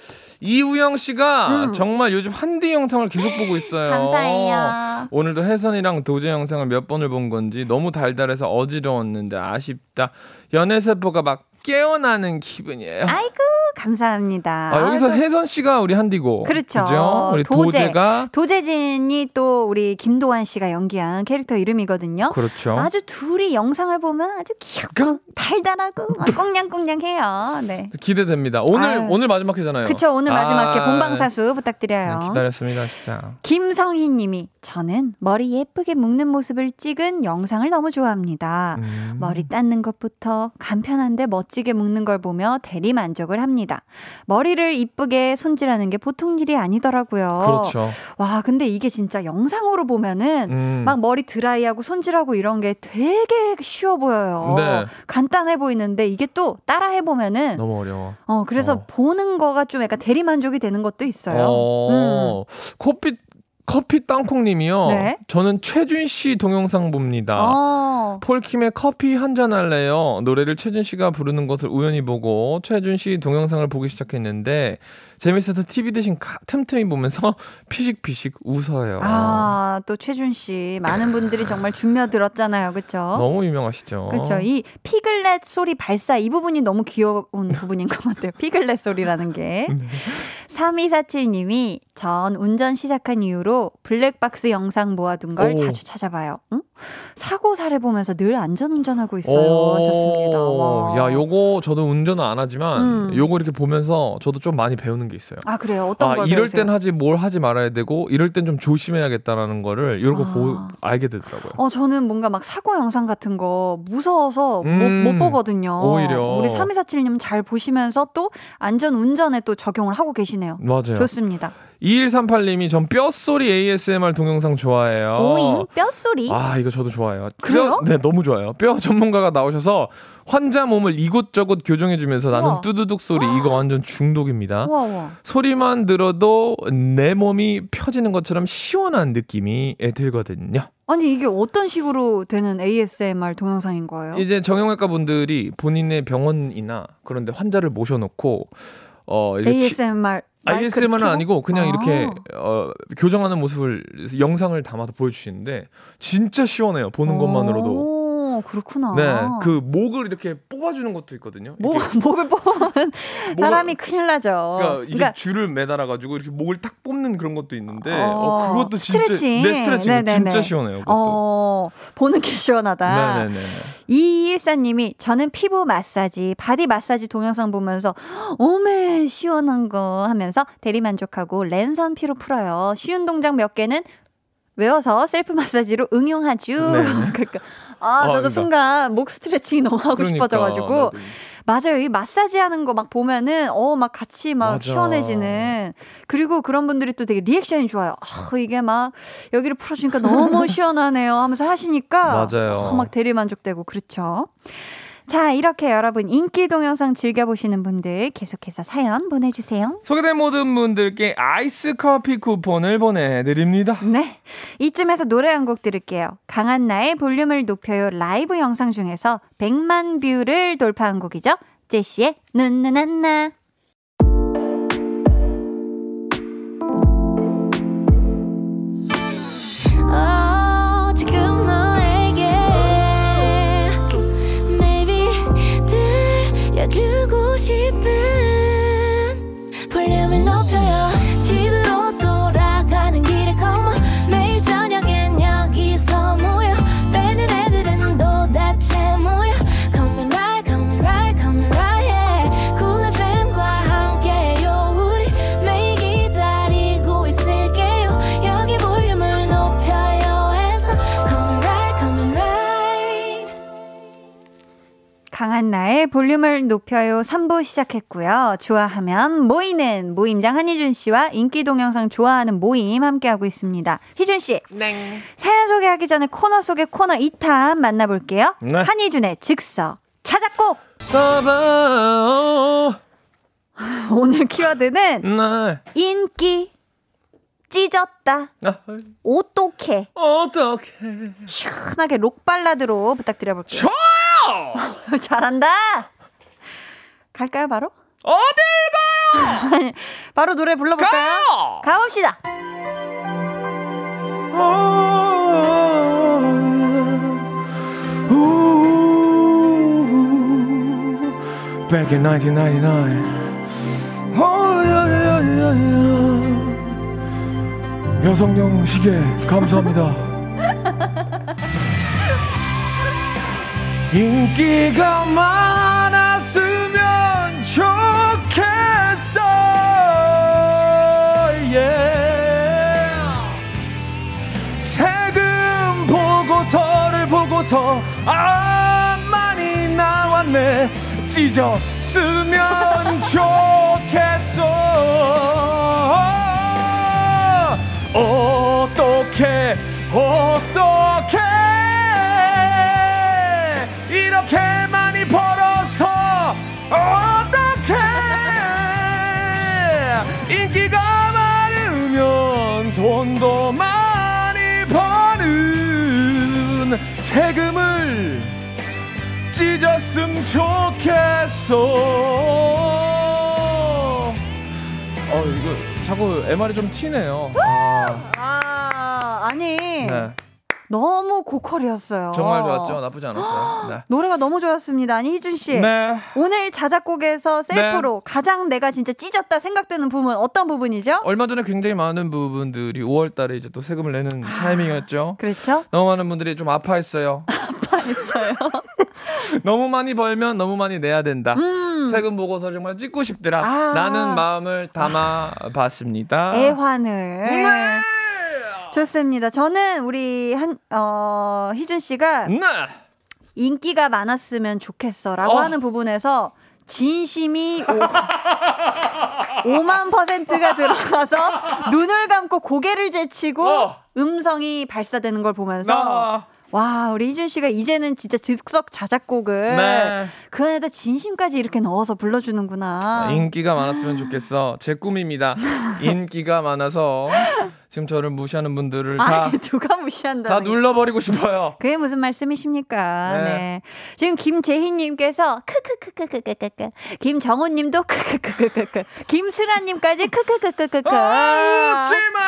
이우영 씨가 음. 정말 요즘 한디 영상을 계속 보고 있어요. 감사해요. 오늘도 혜선이랑 도재 영상을 몇 번을 본 건지 너무 달달해서 어지러웠는데 아쉽다. 연애 세포가 막 깨어나는 기분이에요. 아이고 감사합니다. 아, 여기서 아이고. 혜선 씨가 우리 한디고 그렇죠. 그렇죠? 우리 도제. 도제가 도재진이 또 우리 김도환 씨가 연기한 캐릭터 이름이거든요. 그렇죠. 아주 둘이 영상을 보면 아주 귀엽고 달달하고 꽁냥꽁냥해요. 네. 기대됩니다. 오늘 아유. 오늘 마지막 회잖아요. 그렇죠. 오늘 마지막 회 아, 본방사수 네. 부탁드려요. 네, 기다렸습니다 진짜. 김성희님이 저는 머리 예쁘게 묶는 모습을 찍은 영상을 너무 좋아합니다. 음. 머리 닦는 것부터 간편한데 멋. 멋지게 묶는 걸 보며 대리만족을 합니다. 머리를 이쁘게 손질하는 게 보통 일이 아니더라고요. 그렇죠. 와, 근데 이게 진짜 영상으로 보면은 음. 막 머리 드라이하고 손질하고 이런 게 되게 쉬워 보여요. 네. 간단해 보이는데 이게 또 따라 해보면은 너무 어려워. 어, 그래서 어. 보는 거가 좀 약간 대리만족이 되는 것도 있어요. 어. 음. 코피 커피 땅콩님이요. 네? 저는 최준 씨 동영상 봅니다. 아~ 폴킴의 커피 한잔 할래요. 노래를 최준 씨가 부르는 것을 우연히 보고 최준 씨 동영상을 보기 시작했는데 재밌어서 티비 대신 가, 틈틈이 보면서 피식피식 웃어요. 아, 또 최준 씨 많은 분들이 정말 준며들었잖아요. 그렇죠? 너무 유명하시죠. 그렇죠. 이 피글렛 소리 발사 이 부분이 너무 귀여운 부분인 것 같아요. 피글렛 소리라는 게. 네. 삼이사칠님이 전 운전 시작한 이후로 블랙박스 영상 모아둔 걸 오. 자주 찾아봐요. 응? 사고 사례 보면서 늘 안전운전하고 있어요. 좋습니다. 와. 야, 요거 저도 운전은 안 하지만 음. 요거 이렇게 보면서 저도 좀 많이 배우는 게 있어요. 아, 그래요? 어떤 아, 걸 이럴 배우세요? 땐 하지 뭘 하지 말아야 되고 이럴 땐 좀 조심해야겠다라는 거를 요렇게 아. 보, 알게 되더라고요. 어, 저는 뭔가 막 사고 영상 같은 거 무서워서 음. 못, 못 보거든요. 오히려. 우리 삼이사칠님 잘 보시면서 또 안전운전에 또 적용을 하고 계시네요. 해주시네요. 맞아요. 좋습니다. 이일삼팔 님이 전 뼛소리 에이에스엠알 동영상 좋아해요. 오잉? 뼛소리? 아 이거 저도 좋아해요. 그래요? 뼈, 네 너무 좋아요. 뼈 전문가가 나오셔서 환자 몸을 이곳저곳 교정해주면서 우와. 나는 뚜두둑 소리 우와. 이거 완전 중독입니다. 우와, 우와. 소리만 들어도 내 몸이 펴지는 것처럼 시원한 느낌이 들거든요. 아니 이게 어떤 식으로 되는 에이에스엠알 동영상인 거예요? 이제 정형외과 분들이 본인의 병원이나 그런데 환자를 모셔놓고 어, 에이에스엠알 아이에스엠알은 아니고 그냥 아. 이렇게 어, 교정하는 모습을 영상을 담아서 보여주시는데 진짜 시원해요. 보는 오, 것만으로도. 그렇구나. 네, 그 목을 이렇게 뽑아주는 것도 있거든요. 목, 목을 뽑으면 사람이 큰일 나죠. 그러니까, 이게 그러니까 줄을 매달아가지고 이렇게 목을 탁 뽑는 그런 것도 있는데 어, 어, 그것도 스트레칭. 진짜 네, 스트레칭 네네네. 진짜 시원해요. 그것도. 어, 보는 게 시원하다. 네네네. 이이일사 님이 저는 피부 마사지, 바디 마사지 동영상 보면서 오메 시원한 거 하면서 대리만족하고 랜선 피로 풀어요. 쉬운 동작 몇 개는 외워서 셀프 마사지로 응용하죠. 네. 그러니까 아, 아 저도 그러니까. 순간 목 스트레칭이 너무 하고 그러니까, 싶어져가지고 나도. 맞아요. 이 마사지 하는 거 막 보면은 어 막 같이 막 맞아. 시원해지는 그리고 그런 분들이 또 되게 리액션이 좋아요. 아, 이게 막 여기를 풀어주니까 너무 시원하네요 하면서 하시니까 맞아요. 어, 막 대리만족되고 그렇죠. 자 이렇게 여러분 인기 동영상 즐겨보시는 분들 계속해서 사연 보내주세요. 소개된 모든 분들께 아이스 커피 쿠폰을 보내드립니다. 네 이쯤에서 노래 한 곡 들을게요. 강한나의 볼륨을 높여요 라이브 영상 중에서 백만 뷰를 돌파한 곡이죠. 제시의 눈누난나. 주고 싶은 볼륨을 높여요. 집으로 돌아가는 길에 come on. 매일 저녁엔 여기서 모여 빼는 애들은 도대체 뭐야. Come and ride, come and ride, come and ride yeah. Cool 에프엠과 함께해요. 우리 매일 기다리고 있을게요. 여기 볼륨을 높여요 해서 come and ride, come and ride. 강한나의 볼륨을 높여요 삼 부 시작했고요. 좋아하면 모이는 모임장 한희준 씨와 인기 동영상 좋아하는 모임 함께하고 있습니다. 희준 씨 네. 사연 소개하기 전에 코너 속의 코너 이 탄 만나볼게요. 네. 한희준의 즉석 자작곡 오늘 키워드는 네. 인기 찢었다 아, 어떡해 어떡해 시원하게 록 발라드로 부탁드려볼게요. 좋아! 잘한다. 갈까요 바로? 어딜 가요? 바로 노래 불러볼까요? 가요! 가봅시다. Back in 천구백구십구 여성용 시계 감사합니다. 인기가 많았으면 좋겠어 yeah. 세금 보고서를 보고서 아 많이 나왔네 찢었으면 좋겠어 어떡해 어떡해 이렇게 많이 벌어서 어떡해 인기가 많으면 돈도 많이 버는 세금을 찢었음 좋겠어. 어 이거 자꾸 엠알이 좀 튀네요. 아, 아 아니 네. 너무 고퀄이었어요. 정말 좋았죠. 나쁘지 않았어요. 네. 노래가 너무 좋았습니다. 아니 희준 씨 네. 오늘 자작곡에서 셀프로 네. 가장 내가 진짜 찢었다 생각되는 부분 어떤 부분이죠? 얼마 전에 굉장히 많은 부분들이 오월달에 이제 또 세금을 내는 아, 타이밍이었죠. 그렇죠. 너무 많은 분들이 좀 아파했어요. 아파했어요. 너무 많이 벌면 너무 많이 내야 된다. 음. 세금 보고서 정말 찢고 싶더라. 아. 라는 마음을 담아봤습니다. 애환을. 네. 좋습니다. 저는 우리 한, 어, 희준 씨가 네. 인기가 많았으면 좋겠어라고 어. 하는 부분에서 진심이 오... 오만 퍼센트가 들어가서 눈을 감고 고개를 제치고 어. 음성이 발사되는 걸 보면서 어. 와, 우리 희준 씨가 이제는 진짜 즉석 자작곡을 네. 그 안에다 진심까지 이렇게 넣어서 불러주는구나. 인기가 많았으면 좋겠어. 제 꿈입니다. 인기가 많아서 지금 저를 무시하는 분들을 다 아니, 누가 무시한다. 다 눌러버리고 싶어요. 그게 무슨 말씀이십니까? 네. 네. 지금 김재희님께서 크크크크크크크, 김정호님도 크크크크크크, 김슬아님까지 크크크크크크. 아, 웃지마.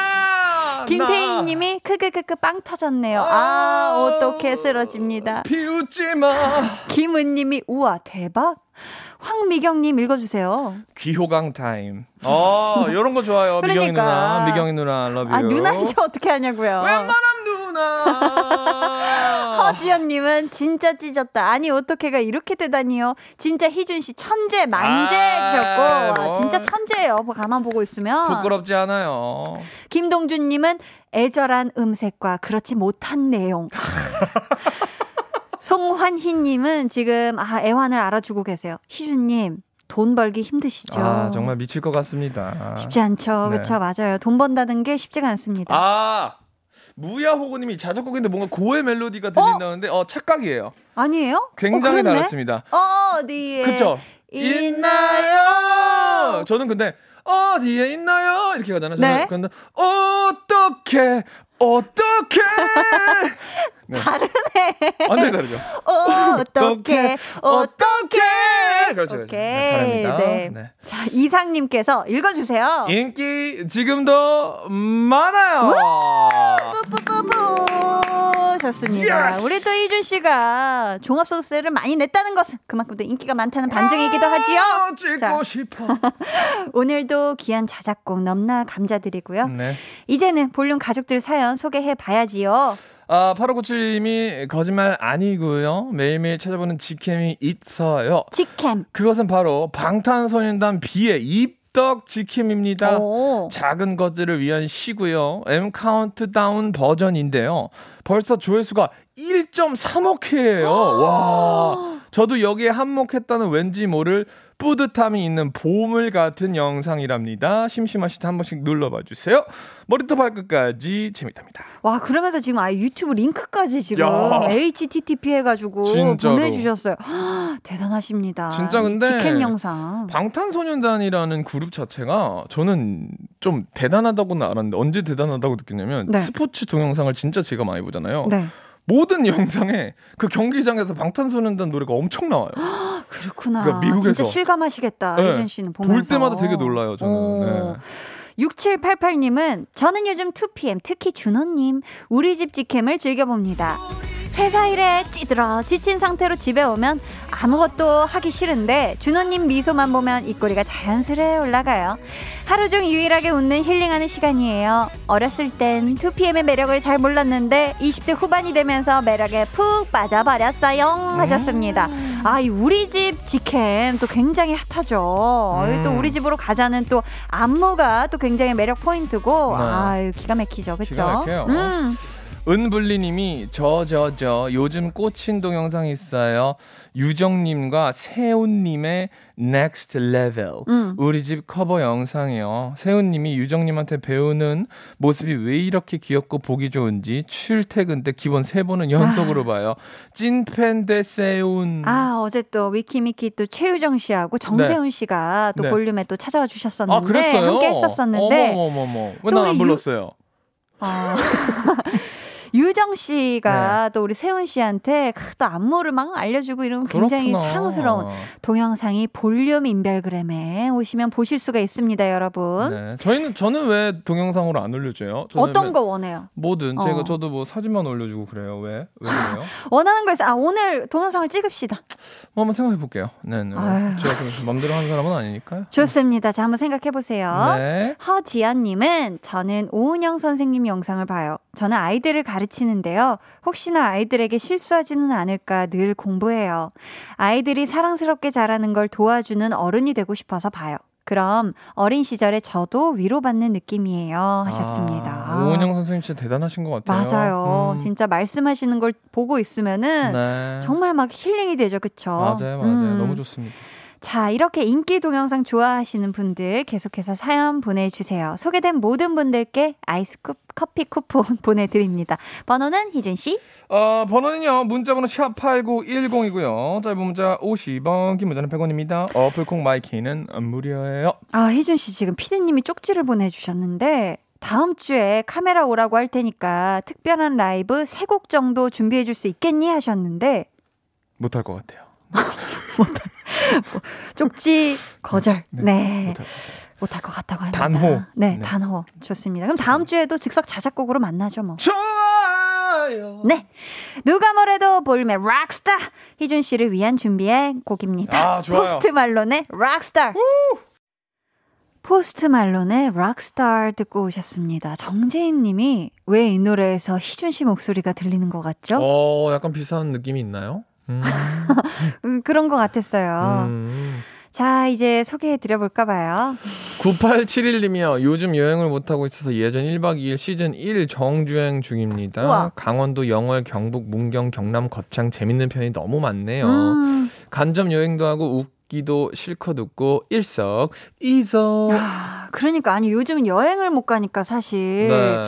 김태희님이 크크크크 빵 터졌네요. 아, 어떡해, 쓰러집니다. 비웃지마. 김은님이 우와 대박. 황미경님 읽어주세요. 귀호강 타임. 어, 이런 거 좋아요. 그러니까. 미경이 누나, 미경이 누나, I love you. 아, 누나인지 어떻게 하냐고요. 웬만한 누나. 허지연님은 진짜 찢었다. 아니 어떻게가 이렇게 되다니요. 진짜 희준 씨 천재 만재 해주셨고 아, 와, 진짜 천재예요. 가만 보고 있으면 부끄럽지 않아요. 김동준님은 애절한 음색과 그렇지 못한 내용. 송환희님은 지금 아, 애환을 알아주고 계세요. 희준님 돈 벌기 힘드시죠? 아, 정말 미칠 것 같습니다. 쉽지 않죠. 네. 그렇죠, 맞아요. 돈 번다는 게 쉽지가 않습니다. 아, 무야호구님이 자작곡인데 뭔가 고의 멜로디가 들린다는데 어, 어 착각이에요. 아니에요? 굉장히 어, 달랐습니다. 어디에 그쵸? 있나요? 저는 근데 어디에 있나요? 이렇게 가잖아요. 저는 네? 근데 어떻게 어떻게 네. 다르네. 완전 다르죠. 어떻게 어떻게 그렇죠. 오케이. 네, 다릅니다. 네. 네. 자, 이상님께서 읽어주세요. 인기 지금도 많아요. 뿌뿌뿌뿌 좋습니다. 우리 또 희준 씨가 종합소득세를 많이 냈다는 것은 그만큼 또 인기가 많다는 반증이기도 하지요. 아, 찍고 싶어. 오늘도 귀한 자작곡 넘나 감사드리고요. 네. 이제는 볼륨 가족들 사연 소개해봐야지요. 아, 팔오구칠님이 거짓말 아니고요. 매일매일 찾아보는 직캠이 있어요. 직캠. 그것은 바로 방탄소년단 B의 입덕 직캠입니다. 오. 작은 것들을 위한 시고요. M 카운트다운 버전인데요. 벌써 조회수가 일 점 삼억 회예요. 와. 저도 여기에 한몫했다는 왠지 모를 뿌듯함이 있는 보물 같은 영상이랍니다. 심심하실 때 한 번씩 눌러봐 주세요. 머리부터 발끝까지 재밌답니다. 와, 그러면서 지금 아예 유튜브 링크까지 지금 야. 에이치티티피 해가지고 진짜로. 보내주셨어요. 허, 대단하십니다. 진짜 근데 직캠 영상. 방탄소년단이라는 그룹 자체가 저는 좀 대단하다고는 알았는데 언제 대단하다고 느꼈냐면 네. 스포츠 동영상을 진짜 제가 많이 보잖아요. 네. 모든 영상에 그 경기장에서 방탄소년단 노래가 엄청 나와요. 그렇구나. 그러니까 미국에서. 진짜 실감하시겠다. 네. 이준 씨는 보면서. 볼 때마다 되게 놀라요. 저는. 네. 육칠팔팔님은 저는 요즘 투피엠 특히 준호님 우리 집 직캠을 즐겨봅니다. 회사 일에 찌들어 지친 상태로 집에 오면 아무것도 하기 싫은데 준호님 미소만 보면 입꼬리가 자연스레 올라가요. 하루 중 유일하게 웃는 힐링하는 시간이에요. 어렸을 땐 투피엠의 매력을 잘 몰랐는데 이십 대 후반이 되면서 매력에 푹 빠져버렸어요. 하셨습니다. 아, 이 우리 집 직캠 또 굉장히 핫하죠. 음. 또 우리 집으로 가자는 또 안무가 또 굉장히 매력 포인트고 네. 아, 기가 막히죠. 그렇죠? 기가 막혀요. 음. 은블리님이 저저저 저, 저, 요즘 꽂힌 동영상 있어요. 유정님과 세훈님의 넥스트 레벨 음. 우리 집 커버 영상이요. 세훈님이 유정님한테 배우는 모습이 왜 이렇게 귀엽고 보기 좋은지 출퇴근 때 기본 세 번은 연속으로 아. 봐요. 찐팬 대 세훈. 아, 어제 또 위키미키 또 최유정 씨하고 정세훈 네. 씨가 또 네. 볼륨에 또 찾아와 주셨었는데 아, 그랬어요? 함께 했었었는데 어머머머머 왜 난 안 불렀어요? 아 유정 씨가 네. 또 우리 세훈 씨한테 또 안무를 막 알려주고 이런 굉장히 그렇구나. 사랑스러운 동영상이 볼륨 인별그램에 오시면 보실 수가 있습니다, 여러분. 네. 저희는 저는 왜 동영상으로 안 올려줘요? 어떤 거 원해요? 뭐든 어. 제가 저도 뭐 사진만 올려주고 그래요. 왜? 왜 그래요? 원하는 거에서 아 오늘 동영상을 찍읍시다. 뭐 한번 생각해 볼게요. 네, 네. 제가 마음대로 하는 사람은 아니니까요. 좋습니다. 자, 한번 생각해 보세요. 네. 허지연님은 저는 오은영 선생님 영상을 봐요. 저는 아이들을 가르치는데요. 혹시나 아이들에게 실수하지는 않을까 늘 공부해요. 아이들이 사랑스럽게 자라는 걸 도와주는 어른이 되고 싶어서 봐요. 그럼 어린 시절에 저도 위로받는 느낌이에요. 하셨습니다. 아, 오은영 선생님 진짜 대단하신 것 같아요. 맞아요. 음. 진짜 말씀하시는 걸 보고 있으면은 네. 정말 막 힐링이 되죠. 그쵸? 맞아요. 맞아요. 음. 너무 좋습니다. 자, 이렇게 인기 동영상 좋아하시는 분들 계속해서 사연 보내주세요. 소개된 모든 분들께 아이스 쿠, 커피 쿠폰 보내드립니다. 번호는 희준 씨? 어, 번호는요. 문자번호 샵팔구일공이고요. 짧은 문자 오십 원, 긴 문자는 백 원입니다. 어플콩 마이키는 무료예요. 아, 희준 씨 지금 피디님이 쪽지를 보내주셨는데 다음 주에 카메라 오라고 할 테니까 특별한 라이브 세 곡 정도 준비해 줄 수 있겠니? 하셨는데 못할 것 같아요. 못할 쪽지 거절. 네, 네. 못할, 못할 것 같다고 합니다. 단호. 네, 네, 단호. 좋습니다. 그럼 다음 주에도 즉석 자작곡으로 만나죠, 뭐. 좋아요. 네, 누가 뭐래도 볼륨의 락스타 희준 씨를 위한 준비의 곡입니다. 아, 좋아요. 포스트 말론의 락스타. 우! 포스트 말론의 락스타 듣고 오셨습니다. 정재임 님이 왜 이 노래에서 희준 씨 목소리가 들리는 것 같죠? 어, 약간 비슷한 느낌이 있나요? 음. 그런 것 같았어요. 음. 자, 이제 소개해드려볼까 봐요. 구팔칠일 님이요. 요즘 여행을 못하고 있어서 예전 일박 이일 시즌 일 정주행 중입니다. 우와. 강원도, 영월, 경북, 문경, 경남, 거창 재밌는 편이 너무 많네요. 음. 간접 여행도 하고 웃기도 실컷 웃고 일석이석. 아, 그러니까 아니 요즘 여행을 못 가니까 사실 네.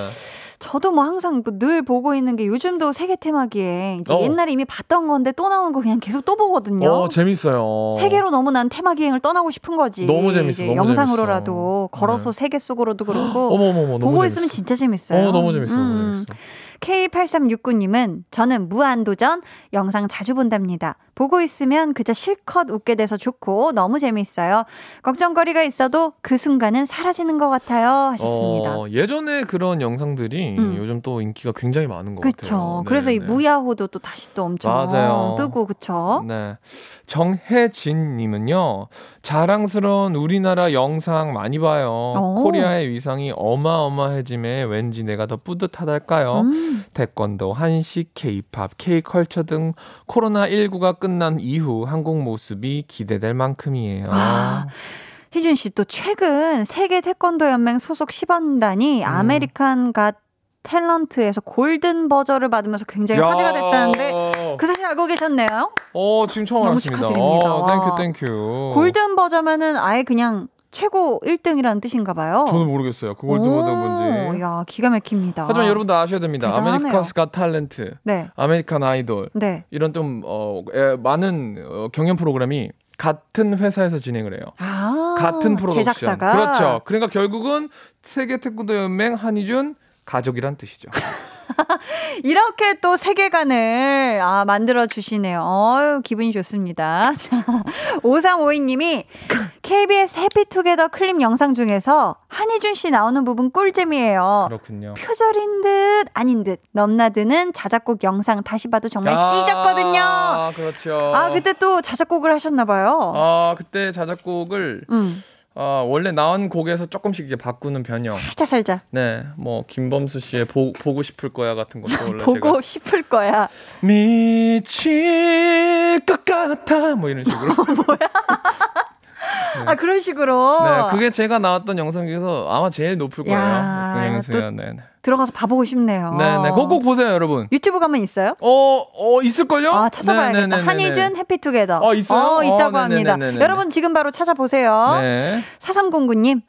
저도 뭐 항상 늘 보고 있는 게 요즘도 세계 테마기에 이제 어. 옛날에 이미 봤던 건데 또 나온 거 그냥 계속 또 보거든요. 어, 재밌어요. 세계로 너무 난 테마기행을 떠나고 싶은 거지. 너무 재밌어. 너무 영상으로라도 재밌어. 걸어서 네. 세계 속으로도 그렇고 어머머머, 보고 재밌어. 있으면 진짜 재밌어요. 어, 너무 재밌어. 음. 케이 팔삼육구 님은 저는 무한도전 영상 자주 본답니다. 보고 있으면 그저 실컷 웃게 돼서 좋고 너무 재밌어요. 걱정거리가 있어도 그 순간은 사라지는 것 같아요. 하셨습니다. 어, 예전에 그런 영상들이 음. 요즘 또 인기가 굉장히 많은 것 그쵸. 같아요. 네, 그래서 네. 이 무야호도 또 다시 또 엄청 맞아요. 뜨고 그쵸? 네. 정혜진 님은요. 자랑스러운 우리나라 영상 많이 봐요. 오. 코리아의 위상이 어마어마해짐에 왠지 내가 더 뿌듯하달까요? 음. 태권도, 한식, K-팝, K-컬처 등 코로나십구가 끝난 이후 한국 모습이 기대될 만큼이에요. 아, 희준 씨 또 최근 세계 태권도 연맹 소속 시범단이 음. 아메리칸 갓 탤런트에서 골든 버저를 받으면서 굉장히 야. 화제가 됐다는데 그 사실 알고 계셨네요? 어, 지금 처음 알았습니다. 너무 축하드립니다. 어, 땡큐 땡큐. 골든 버저면은 아예 그냥 최고 일 등이라는 뜻인가 봐요. 저는 모르겠어요. 그걸 또 어떤 건지. 야, 기가 막힙니다. 하지만 여러분도 아셔야 됩니다. 아메리칸 갓 탤런트, 네. 아메리칸 아이돌 네. 이런 좀 어, 에, 많은 어, 경연 프로그램이 같은 회사에서 진행을 해요. 아, 같은 프로덕션. 제작사가. 그렇죠. 그러니까 결국은 세계 태권도 연맹 한희준 가족이란 뜻이죠. 이렇게 또 세계관을 아, 만들어주시네요. 어유, 기분이 좋습니다. 자, 오삼오이 님이 케이비에스 해피투게더 클립 영상 중에서 한희준 씨 나오는 부분 꿀잼이에요. 그렇군요. 표절인 듯 아닌 듯 넘나드는 자작곡 영상 다시 봐도 정말 아, 찢었거든요. 아, 그렇죠. 아, 그때 또 자작곡을 하셨나 봐요. 아, 그때 자작곡을... 음. 어, 원래 나온 곡에서 조금씩 이제 바꾸는 변형. 살짝 살짝. 네, 뭐 김범수 씨의 보, 보고 싶을 거야 같은 것도 원래 보고 제가 싶을 거야. 미칠 것 같아. 뭐 이런 식으로. 뭐야? 네. 아, 그런 식으로. 네, 그게 제가 나왔던 영상 중에서 아마 제일 높을 거예요. 야, 또 네, 네. 들어가서 봐보고 싶네요. 네, 네, 꼭 꼭 보세요, 여러분. 유튜브 가면 있어요? 어, 어 있을걸요? 아, 찾아봐야겠다. 네네네네네. 한희준 해피투게더. 어, 있어요? 어, 있다고 어, 합니다. 여러분 지금 바로 찾아보세요. 네. 사삼공구 님.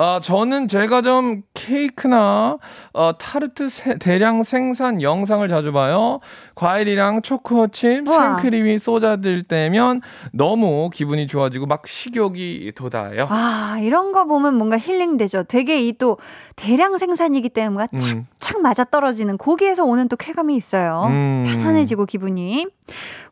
아, 저는 제가 좀 케이크나 어, 타르트 세, 대량 생산 영상을 자주 봐요. 과일이랑 초코칩, 생크림이 쏟아질 때면 너무 기분이 좋아지고 막 식욕이 돋아요. 아, 이런 거 보면 뭔가 힐링되죠. 되게 이 또 대량 생산이기 때문에 음. 착착 맞아떨어지는 고기에서 오는 또 쾌감이 있어요. 음. 편안해지고 기분이.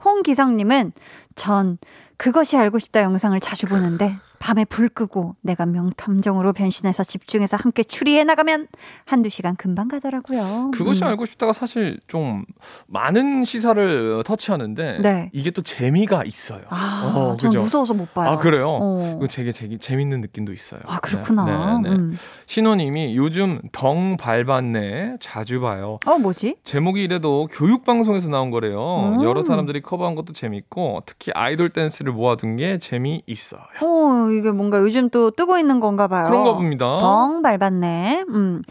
홍기성님은 전 그것이 알고 싶다 영상을 자주 보는데 밤에 불 끄고 내가 명탐정으로 변신해서 집중해서 함께 추리해 나가면 한두 시간 금방 가더라고요. 그것이 음. 알고 싶다가 사실 좀 많은 시사를 터치하는데 네. 이게 또 재미가 있어요. 아, 어, 저는 그죠? 무서워서 못 봐요. 아, 그래요? 어. 이거 되게, 되게 재밌는 느낌도 있어요. 아, 그렇구나. 네, 네, 네. 음. 신호님이 요즘 덩 밟았네 자주 봐요. 어, 뭐지? 제목이 이래도 교육방송에서 나온 거래요. 음. 여러 사람들이 커버한 것도 재밌고 특히 아이돌 댄스를 모아둔 게 재미있어요. 어, 이게 뭔가 요즘 또 뜨고 있는 건가 봐요. 그런가 봅니다. 덩 밟았네. 음.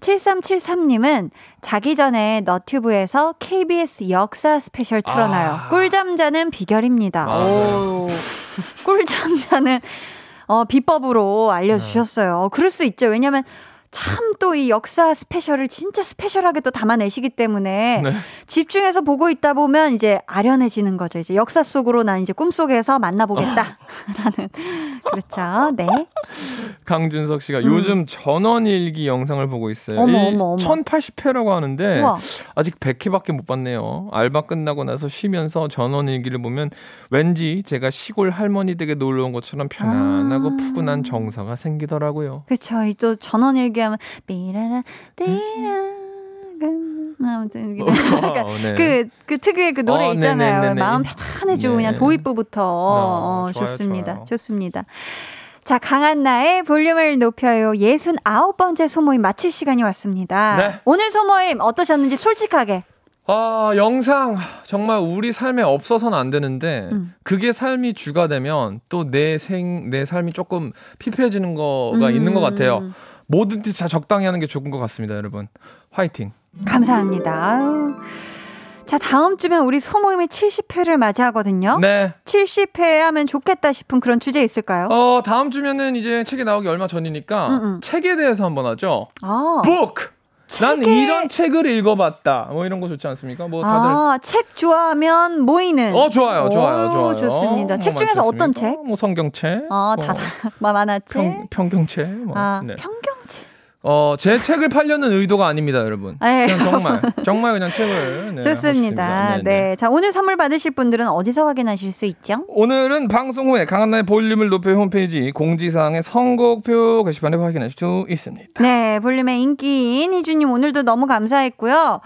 칠삼칠삼 님은 자기 전에 너튜브에서 케이비에스 역사 스페셜 틀어놔요. 아. 꿀잠자는 비결입니다. 아. 오. 꿀잠 자는 어, 비법으로 알려주셨어요. 그럴 수 있죠. 왜냐하면 참 또 이 역사 스페셜을 진짜 스페셜하게 또 담아내시기 때문에 네. 집중해서 보고 있다 보면 이제 아련해지는 거죠. 이제 역사 속으로 난 이제 꿈속에서 만나보겠다라는 그렇죠. 네. 강준석 씨가 음. 요즘 전원 일기 영상을 보고 있어요. 어머, 어머, 어머. 천팔십 회라고 하는데 우와. 아직 백 회밖에 못 봤네요. 알바 끝나고 나서 쉬면서 전원 일기를 보면 왠지 제가 시골 할머니 댁에 놀러 온 것처럼 편안하고 아. 푸근한 정서가 생기더라고요. 그렇죠. 이 또 전원 일기 하면 삐라라 띠라 아무튼 그 그 특유의 그 노래 어, 있잖아요. 네네네네. 마음 편안해지고 그냥 도입부부터 어, 어, 좋아요, 좋습니다. 좋아요. 좋습니다. 자, 강한나의 볼륨을 높여요. 예순아홉 번째 소모임 마칠 시간이 왔습니다. 네. 오늘 소모임 어떠셨는지 솔직하게. 아, 영상 정말 우리 삶에 없어서는 안 되는데 음. 그게 삶이 주가 되면 또 내 생 내 삶이 조금 피폐해지는 거가 음. 있는 것 같아요. 뭐든지 다 적당히 하는 게 좋은 것 같습니다. 여러분 화이팅. 감사합니다. 자, 다음 주면 우리 소모임이 칠십 회를 맞이하거든요. 네. 칠십 회 하면 좋겠다 싶은 그런 주제 있을까요? 어, 다음 주면은 이제 책이 나오기 얼마 전이니까 음음. 책에 대해서 한번 하죠. 아. book. 책에... 난 이런 책을 읽어봤다. 뭐 이런 거 좋지 않습니까? 뭐 다들 아, 책 좋아하면 모이는. 어, 좋아요, 좋아요, 오, 좋아요. 좋습니다. 어, 책 중에서 어떤 책? 뭐 성경책. 어, 다, 다 뭐, 만화책. 평경책. 뭐. 아, 네. 평경책. 어, 제 책을 팔려는 의도가 아닙니다, 여러분. 네, 그냥 정말, 정말 그냥 책을. 네, 좋습니다. 네, 네. 자, 오늘 선물 받으실 분들은 어디서 확인하실 수 있죠? 오늘은 방송 후에 강한나의 볼륨을 높여 홈페이지 공지사항의 선곡표 게시판에 확인하실 수 있습니다. 네, 볼륨의 인기인 희준님 오늘도 너무 감사했고요.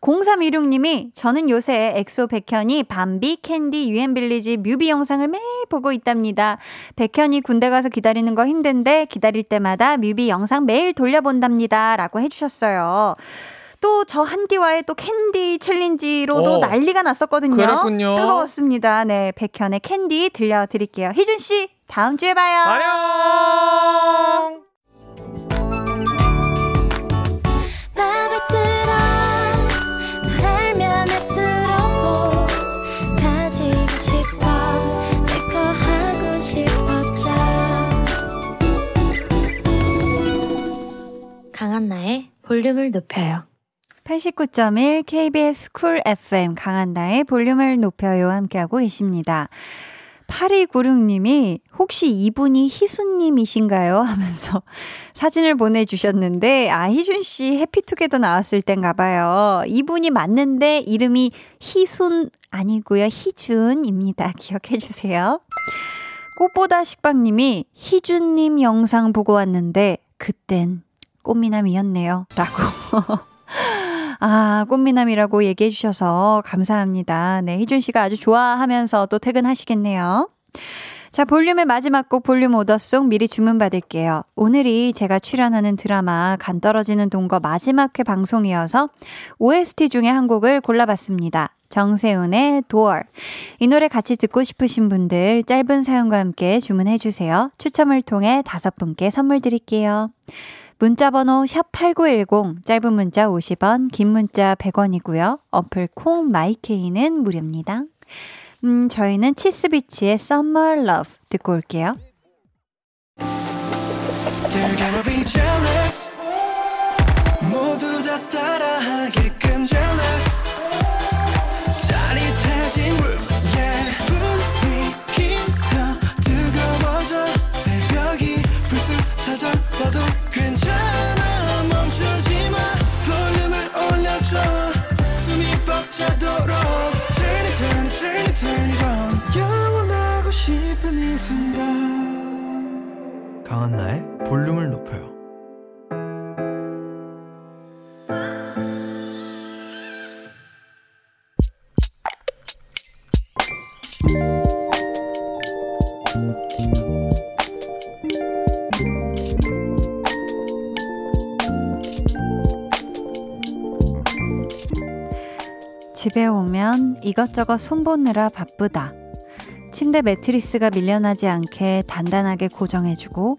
공삼일육 님이 저는 요새 엑소 백현이 밤비, 캔디, 유엔빌리지 뮤비 영상을 매일 보고 있답니다. 백현이 군대 가서 기다리는 거 힘든데 기다릴 때마다 뮤비 영상 매일 돌려 본답니다. 라고 해주셨어요. 또 저 한디와의 또 캔디 챌린지로도 오, 난리가 났었거든요. 그렇군요. 뜨거웠습니다. 네, 백현의 캔디 들려드릴게요. 희준씨 다음 주에 봐요. 안녕. 강한나의 볼륨을 높여요. 팔십구 점 일 케이비에스 쿨 에프엠 강한나의 볼륨을 높여요 함께하고 계십니다. 팔이구육 님이 혹시 이분이 희순님이신가요? 하면서 사진을 보내주셨는데 아, 희준씨 해피투게더 나왔을 땐가 봐요. 이분이 맞는데 이름이 희순 아니고요. 희준입니다. 기억해주세요. 꽃보다 식빵님이 희준님 영상 보고 왔는데 그땐 꽃미남이었네요. 라고. 아, 꽃미남이라고 얘기해 주셔서 감사합니다. 네, 희준 씨가 아주 좋아하면서 또 퇴근하시겠네요. 자, 볼륨의 마지막 곡 볼륨 오더송 미리 주문 받을게요. 오늘이 제가 출연하는 드라마 간떨어지는 동거 마지막 회 방송이어서 오에스티 중에 한 곡을 골라봤습니다. 정세훈의 도어. 이 노래 같이 듣고 싶으신 분들 짧은 사연과 함께 주문해 주세요. 추첨을 통해 다섯 분께 선물 드릴게요. 문자번호 샵팔구일공 짧은 문자 오십 원 긴 문자 백 원이고요. 어플 콩 마이케이는 무료입니다. 음, 저희는 치스비치의 Summer Love 듣고 올게요. They're gonna be jealous. 모두 다 따라하게끔 jealous. 짜릿해진 room. Yeah. 분위기 더 뜨거워져. 새벽이 불쑥 찾아와도 괜찮아 멈추지마 볼륨을 올려줘 숨이 벅차도록 Turn it turn it turn it turn it on 영원하고 싶은 이 순간 강한나의 볼륨을 높여요. 집에 오면 이것저것 손보느라 바쁘다. 침대 매트리스가 밀려나지 않게 단단하게 고정해주고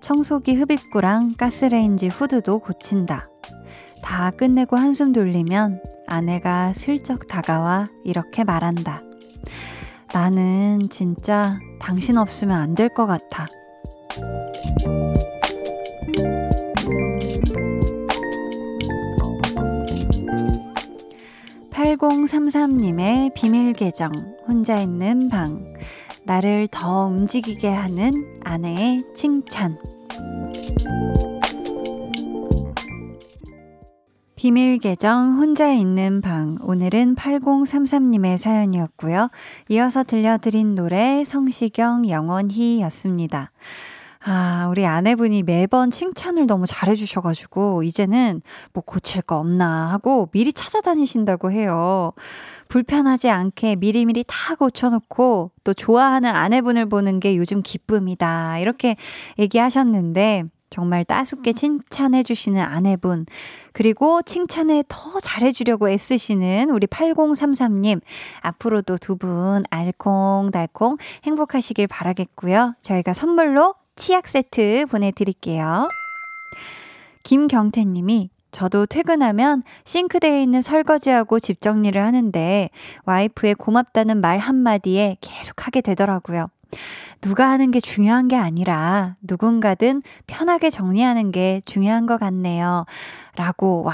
청소기 흡입구랑 가스레인지 후드도 고친다. 다 끝내고 한숨 돌리면 아내가 슬쩍 다가와 이렇게 말한다. 나는 진짜 당신 없으면 안 될 것 같아. 팔공삼삼님의 비밀 계정, 혼자 있는 방. 나를 더 움직이게 하는 아내의 칭찬. 비밀 계정 혼자 있는 방, 오늘은 팔공삼삼님의 사연이었고요. 이어서 들려드린 노래 성시경 영원히였습니다. 아, 우리 아내분이 매번 칭찬을 너무 잘해주셔가지고 이제는 뭐 고칠 거 없나 하고 미리 찾아다니신다고 해요. 불편하지 않게 미리미리 다 고쳐놓고 또 좋아하는 아내분을 보는 게 요즘 기쁨이다 이렇게 얘기하셨는데, 정말 따숩게 칭찬해주시는 아내분, 그리고 칭찬에 더 잘해주려고 애쓰시는 우리 팔공삼삼님, 앞으로도 두 분 알콩달콩 행복하시길 바라겠고요. 저희가 선물로 치약 세트 보내드릴게요. 김경태님이, 저도 퇴근하면 싱크대에 있는 설거지하고 집 정리를 하는데 와이프의 고맙다는 말 한마디에 계속 하게 되더라고요. 누가 하는 게 중요한 게 아니라 누군가든 편하게 정리하는 게 중요한 것 같네요. 라고. 와,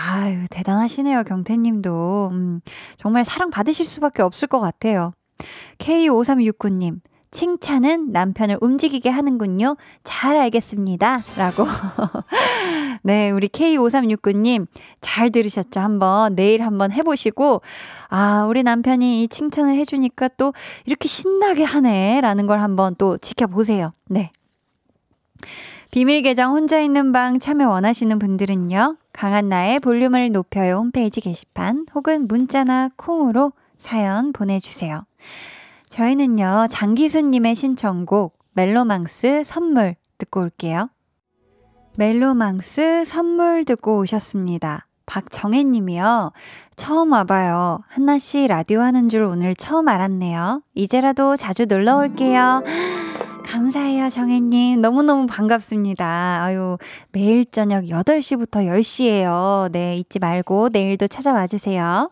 대단하시네요, 경태님도. 음, 정말 사랑받으실 수밖에 없을 것 같아요. 케이 오삼육구님, 칭찬은 남편을 움직이게 하는군요. 잘 알겠습니다. 라고. 네, 우리 케이 오삼육구님 잘 들으셨죠? 한번 내일 한번 해보시고, 아, 우리 남편이 이 칭찬을 해주니까 또 이렇게 신나게 하네 라는 걸 한번 또 지켜보세요. 네. 비밀 계정 혼자 있는 방 참여 원하시는 분들은요, 강한나의 볼륨을 높여요 홈페이지 게시판 혹은 문자나 콩으로 사연 보내주세요. 저희는요, 장기수님의 신청곡 멜로망스 선물 듣고 올게요. 멜로망스 선물 듣고 오셨습니다. 박정혜님이요. 처음 와봐요. 한나씨 라디오 하는 줄 오늘 처음 알았네요. 이제라도 자주 놀러 올게요. 감사해요, 정혜님. 너무너무 반갑습니다. 아유, 매일 저녁 여덟 시부터 열 시예요. 네, 잊지 말고 내일도 찾아와 주세요.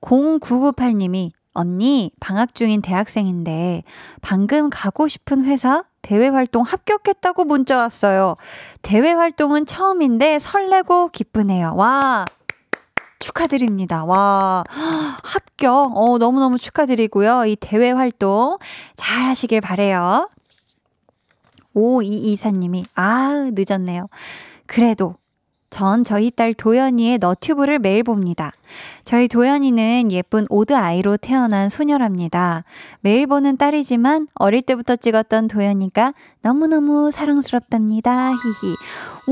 공구구팔님이 언니, 방학 중인 대학생인데 방금 가고 싶은 회사 대외활동 합격했다고 문자 왔어요. 대외활동은 처음인데 설레고 기쁘네요. 와, 축하드립니다. 와, 합격. 어, 너무너무 축하드리고요. 이 대외활동 잘 하시길 바래요. 오이이사님이 아, 늦었네요. 그래도 전 저희 딸 도연이의 너튜브를 매일 봅니다. 저희 도연이는 예쁜 오드아이로 태어난 소녀랍니다. 매일 보는 딸이지만 어릴 때부터 찍었던 도연이가 너무너무 사랑스럽답니다. 히히.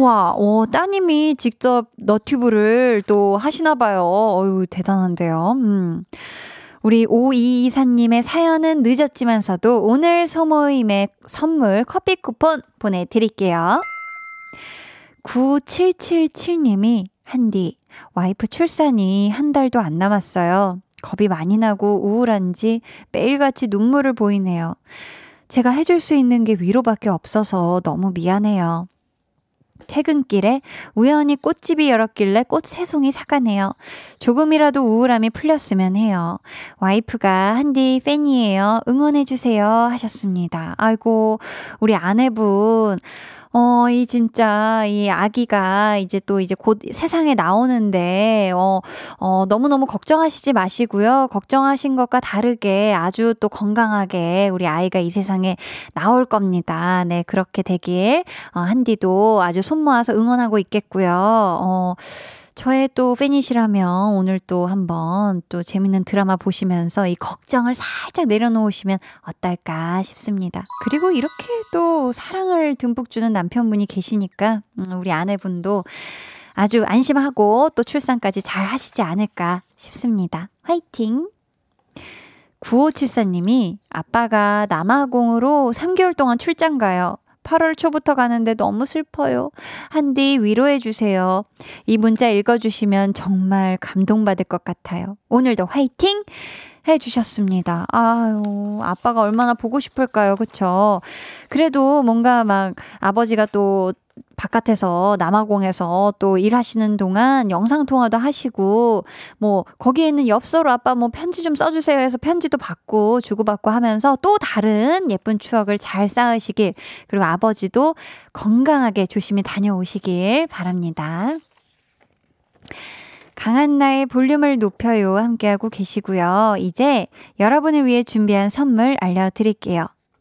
와, 어, 따님이 직접 너튜브를 또 하시나봐요. 어유, 대단한데요. 음. 우리 오이이사님의 사연은 늦었지만서도 오늘 소모임의 선물 커피 쿠폰 보내드릴게요. 구칠칠칠님이 한디, 와이프 출산이 한 달도 안 남았어요. 겁이 많이 나고 우울한지 매일같이 눈물을 보이네요. 제가 해줄 수 있는 게 위로밖에 없어서 너무 미안해요. 퇴근길에 우연히 꽃집이 열었길래 꽃 세 송이 사가네요. 조금이라도 우울함이 풀렸으면 해요. 와이프가 한디 팬이에요. 응원해주세요. 하셨습니다. 아이고, 우리 아내분, 어, 이 진짜, 이 아기가 이제 또 이제 곧 세상에 나오는데, 어, 어, 너무너무 걱정하시지 마시고요. 걱정하신 것과 다르게 아주 또 건강하게 우리 아이가 이 세상에 나올 겁니다. 네, 그렇게 되길, 어, 한디도 아주 손 모아서 응원하고 있겠고요. 어, 저의 또 팬이시라면 오늘 또 한번 또 재밌는 드라마 보시면서 이 걱정을 살짝 내려놓으시면 어떨까 싶습니다. 그리고 이렇게 또 사랑을 듬뿍 주는 남편분이 계시니까 우리 아내분도 아주 안심하고 또 출산까지 잘 하시지 않을까 싶습니다. 화이팅! 구오칠사님이 아빠가 남아공으로 삼 개월 동안 출장 가요. 팔월 초부터 가는데 너무 슬퍼요. 한디 위로해주세요. 이 문자 읽어주시면 정말 감동받을 것 같아요. 오늘도 화이팅! 해주셨습니다. 아유, 아빠가 얼마나 보고 싶을까요? 그쵸? 그래도 뭔가 막 아버지가 또 바깥에서 남아공에서 또 일하시는 동안 영상통화도 하시고 뭐 거기에 있는 엽서로 아빠 뭐 편지 좀 써주세요 해서 편지도 받고 주고받고 하면서 또 다른 예쁜 추억을 잘 쌓으시길, 그리고 아버지도 건강하게 조심히 다녀오시길 바랍니다. 강한나의 볼륨을 높여요 함께하고 계시고요. 이제 여러분을 위해 준비한 선물 알려드릴게요.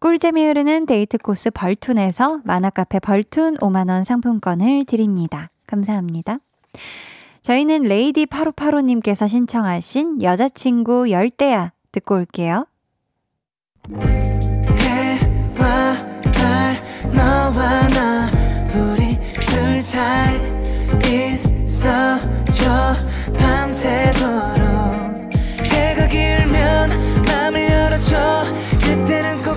꿀잼이 흐르는 데이트 코스 벌툰에서 만화카페 벌툰 오만 원 상품권을 드립니다. 감사합니다. 저희는 레이디 팔오팔오님께서 신청하신 여자친구 열대야 듣고 올게요. 해와 달 너와 나 우리 둘 사이 있어줘 밤새도록 해가 길면 맘을 열어줘 그때는 꼭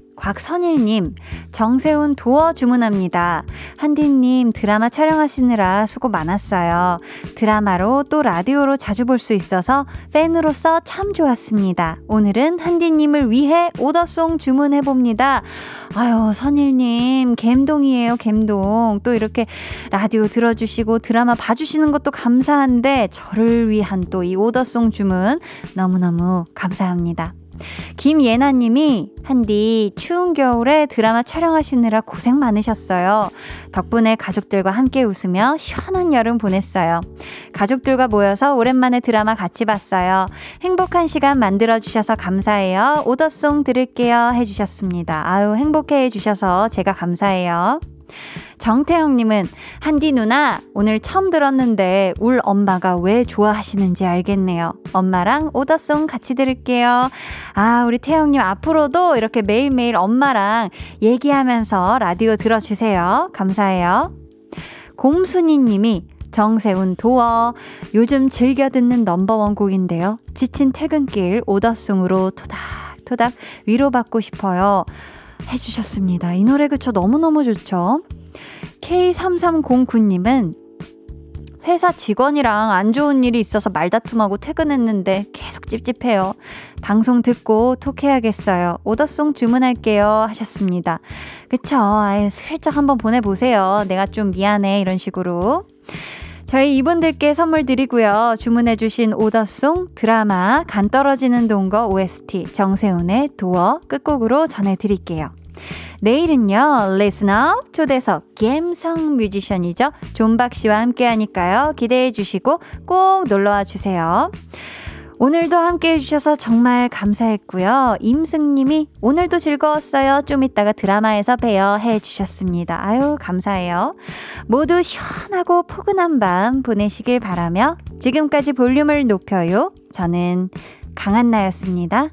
곽선일님, 정세훈 도어 주문합니다. 한디님 드라마 촬영하시느라 수고 많았어요. 드라마로 또 라디오로 자주 볼 수 있어서 팬으로서 참 좋았습니다. 오늘은 한디님을 위해 오더송 주문해봅니다. 아유 선일님 갬동이에요 갬동. 또 이렇게 라디오 들어주시고 드라마 봐주시는 것도 감사한데 저를 위한 또 이 오더송 주문 너무너무 감사합니다. 김예나님이 한디 추운 겨울에 드라마 촬영하시느라 고생 많으셨어요. 덕분에 가족들과 함께 웃으며 시원한 여름 보냈어요. 가족들과 모여서 오랜만에 드라마 같이 봤어요. 행복한 시간 만들어주셔서 감사해요. 오더송 들을게요 해주셨습니다. 아유 행복해 해주셔서 제가 감사해요. 정태영님은 한디 누나 오늘 처음 들었는데 울 엄마가 왜 좋아하시는지 알겠네요. 엄마랑 오더송 같이 들을게요. 아 우리 태영님 앞으로도 이렇게 매일매일 엄마랑 얘기하면서 라디오 들어주세요. 감사해요. 곰순이님이 정세훈 도어 요즘 즐겨 듣는 넘버원 곡인데요. 지친 퇴근길 오더송으로 토닥토닥 위로받고 싶어요 해주셨습니다. 이 노래 그쵸 너무너무 좋죠. 케이 삼삼공구님은 회사 직원이랑 안 좋은 일이 있어서 말다툼하고 퇴근했는데 계속 찝찝해요. 방송 듣고 톡해야겠어요. 오더송 주문할게요 하셨습니다. 그쵸 아예 슬쩍 한번 보내보세요. 내가 좀 미안해 이런 식으로. 저희 이분들께 선물 드리고요. 주문해주신 오더송, 드라마, 간떨어지는 동거 오에스티, 정세훈의 도어 끝곡으로 전해드릴게요. 내일은요. 리스너 초대석 감성 뮤지션이죠. 존박씨와 함께하니까요. 기대해주시고 꼭 놀러와 주세요. 오늘도 함께해 주셔서 정말 감사했고요. 임승님이 오늘도 즐거웠어요. 좀 이따가 드라마에서 봬요 해주셨습니다. 아유 감사해요. 모두 시원하고 포근한 밤 보내시길 바라며 지금까지 볼륨을 높여요. 저는 강한나였습니다.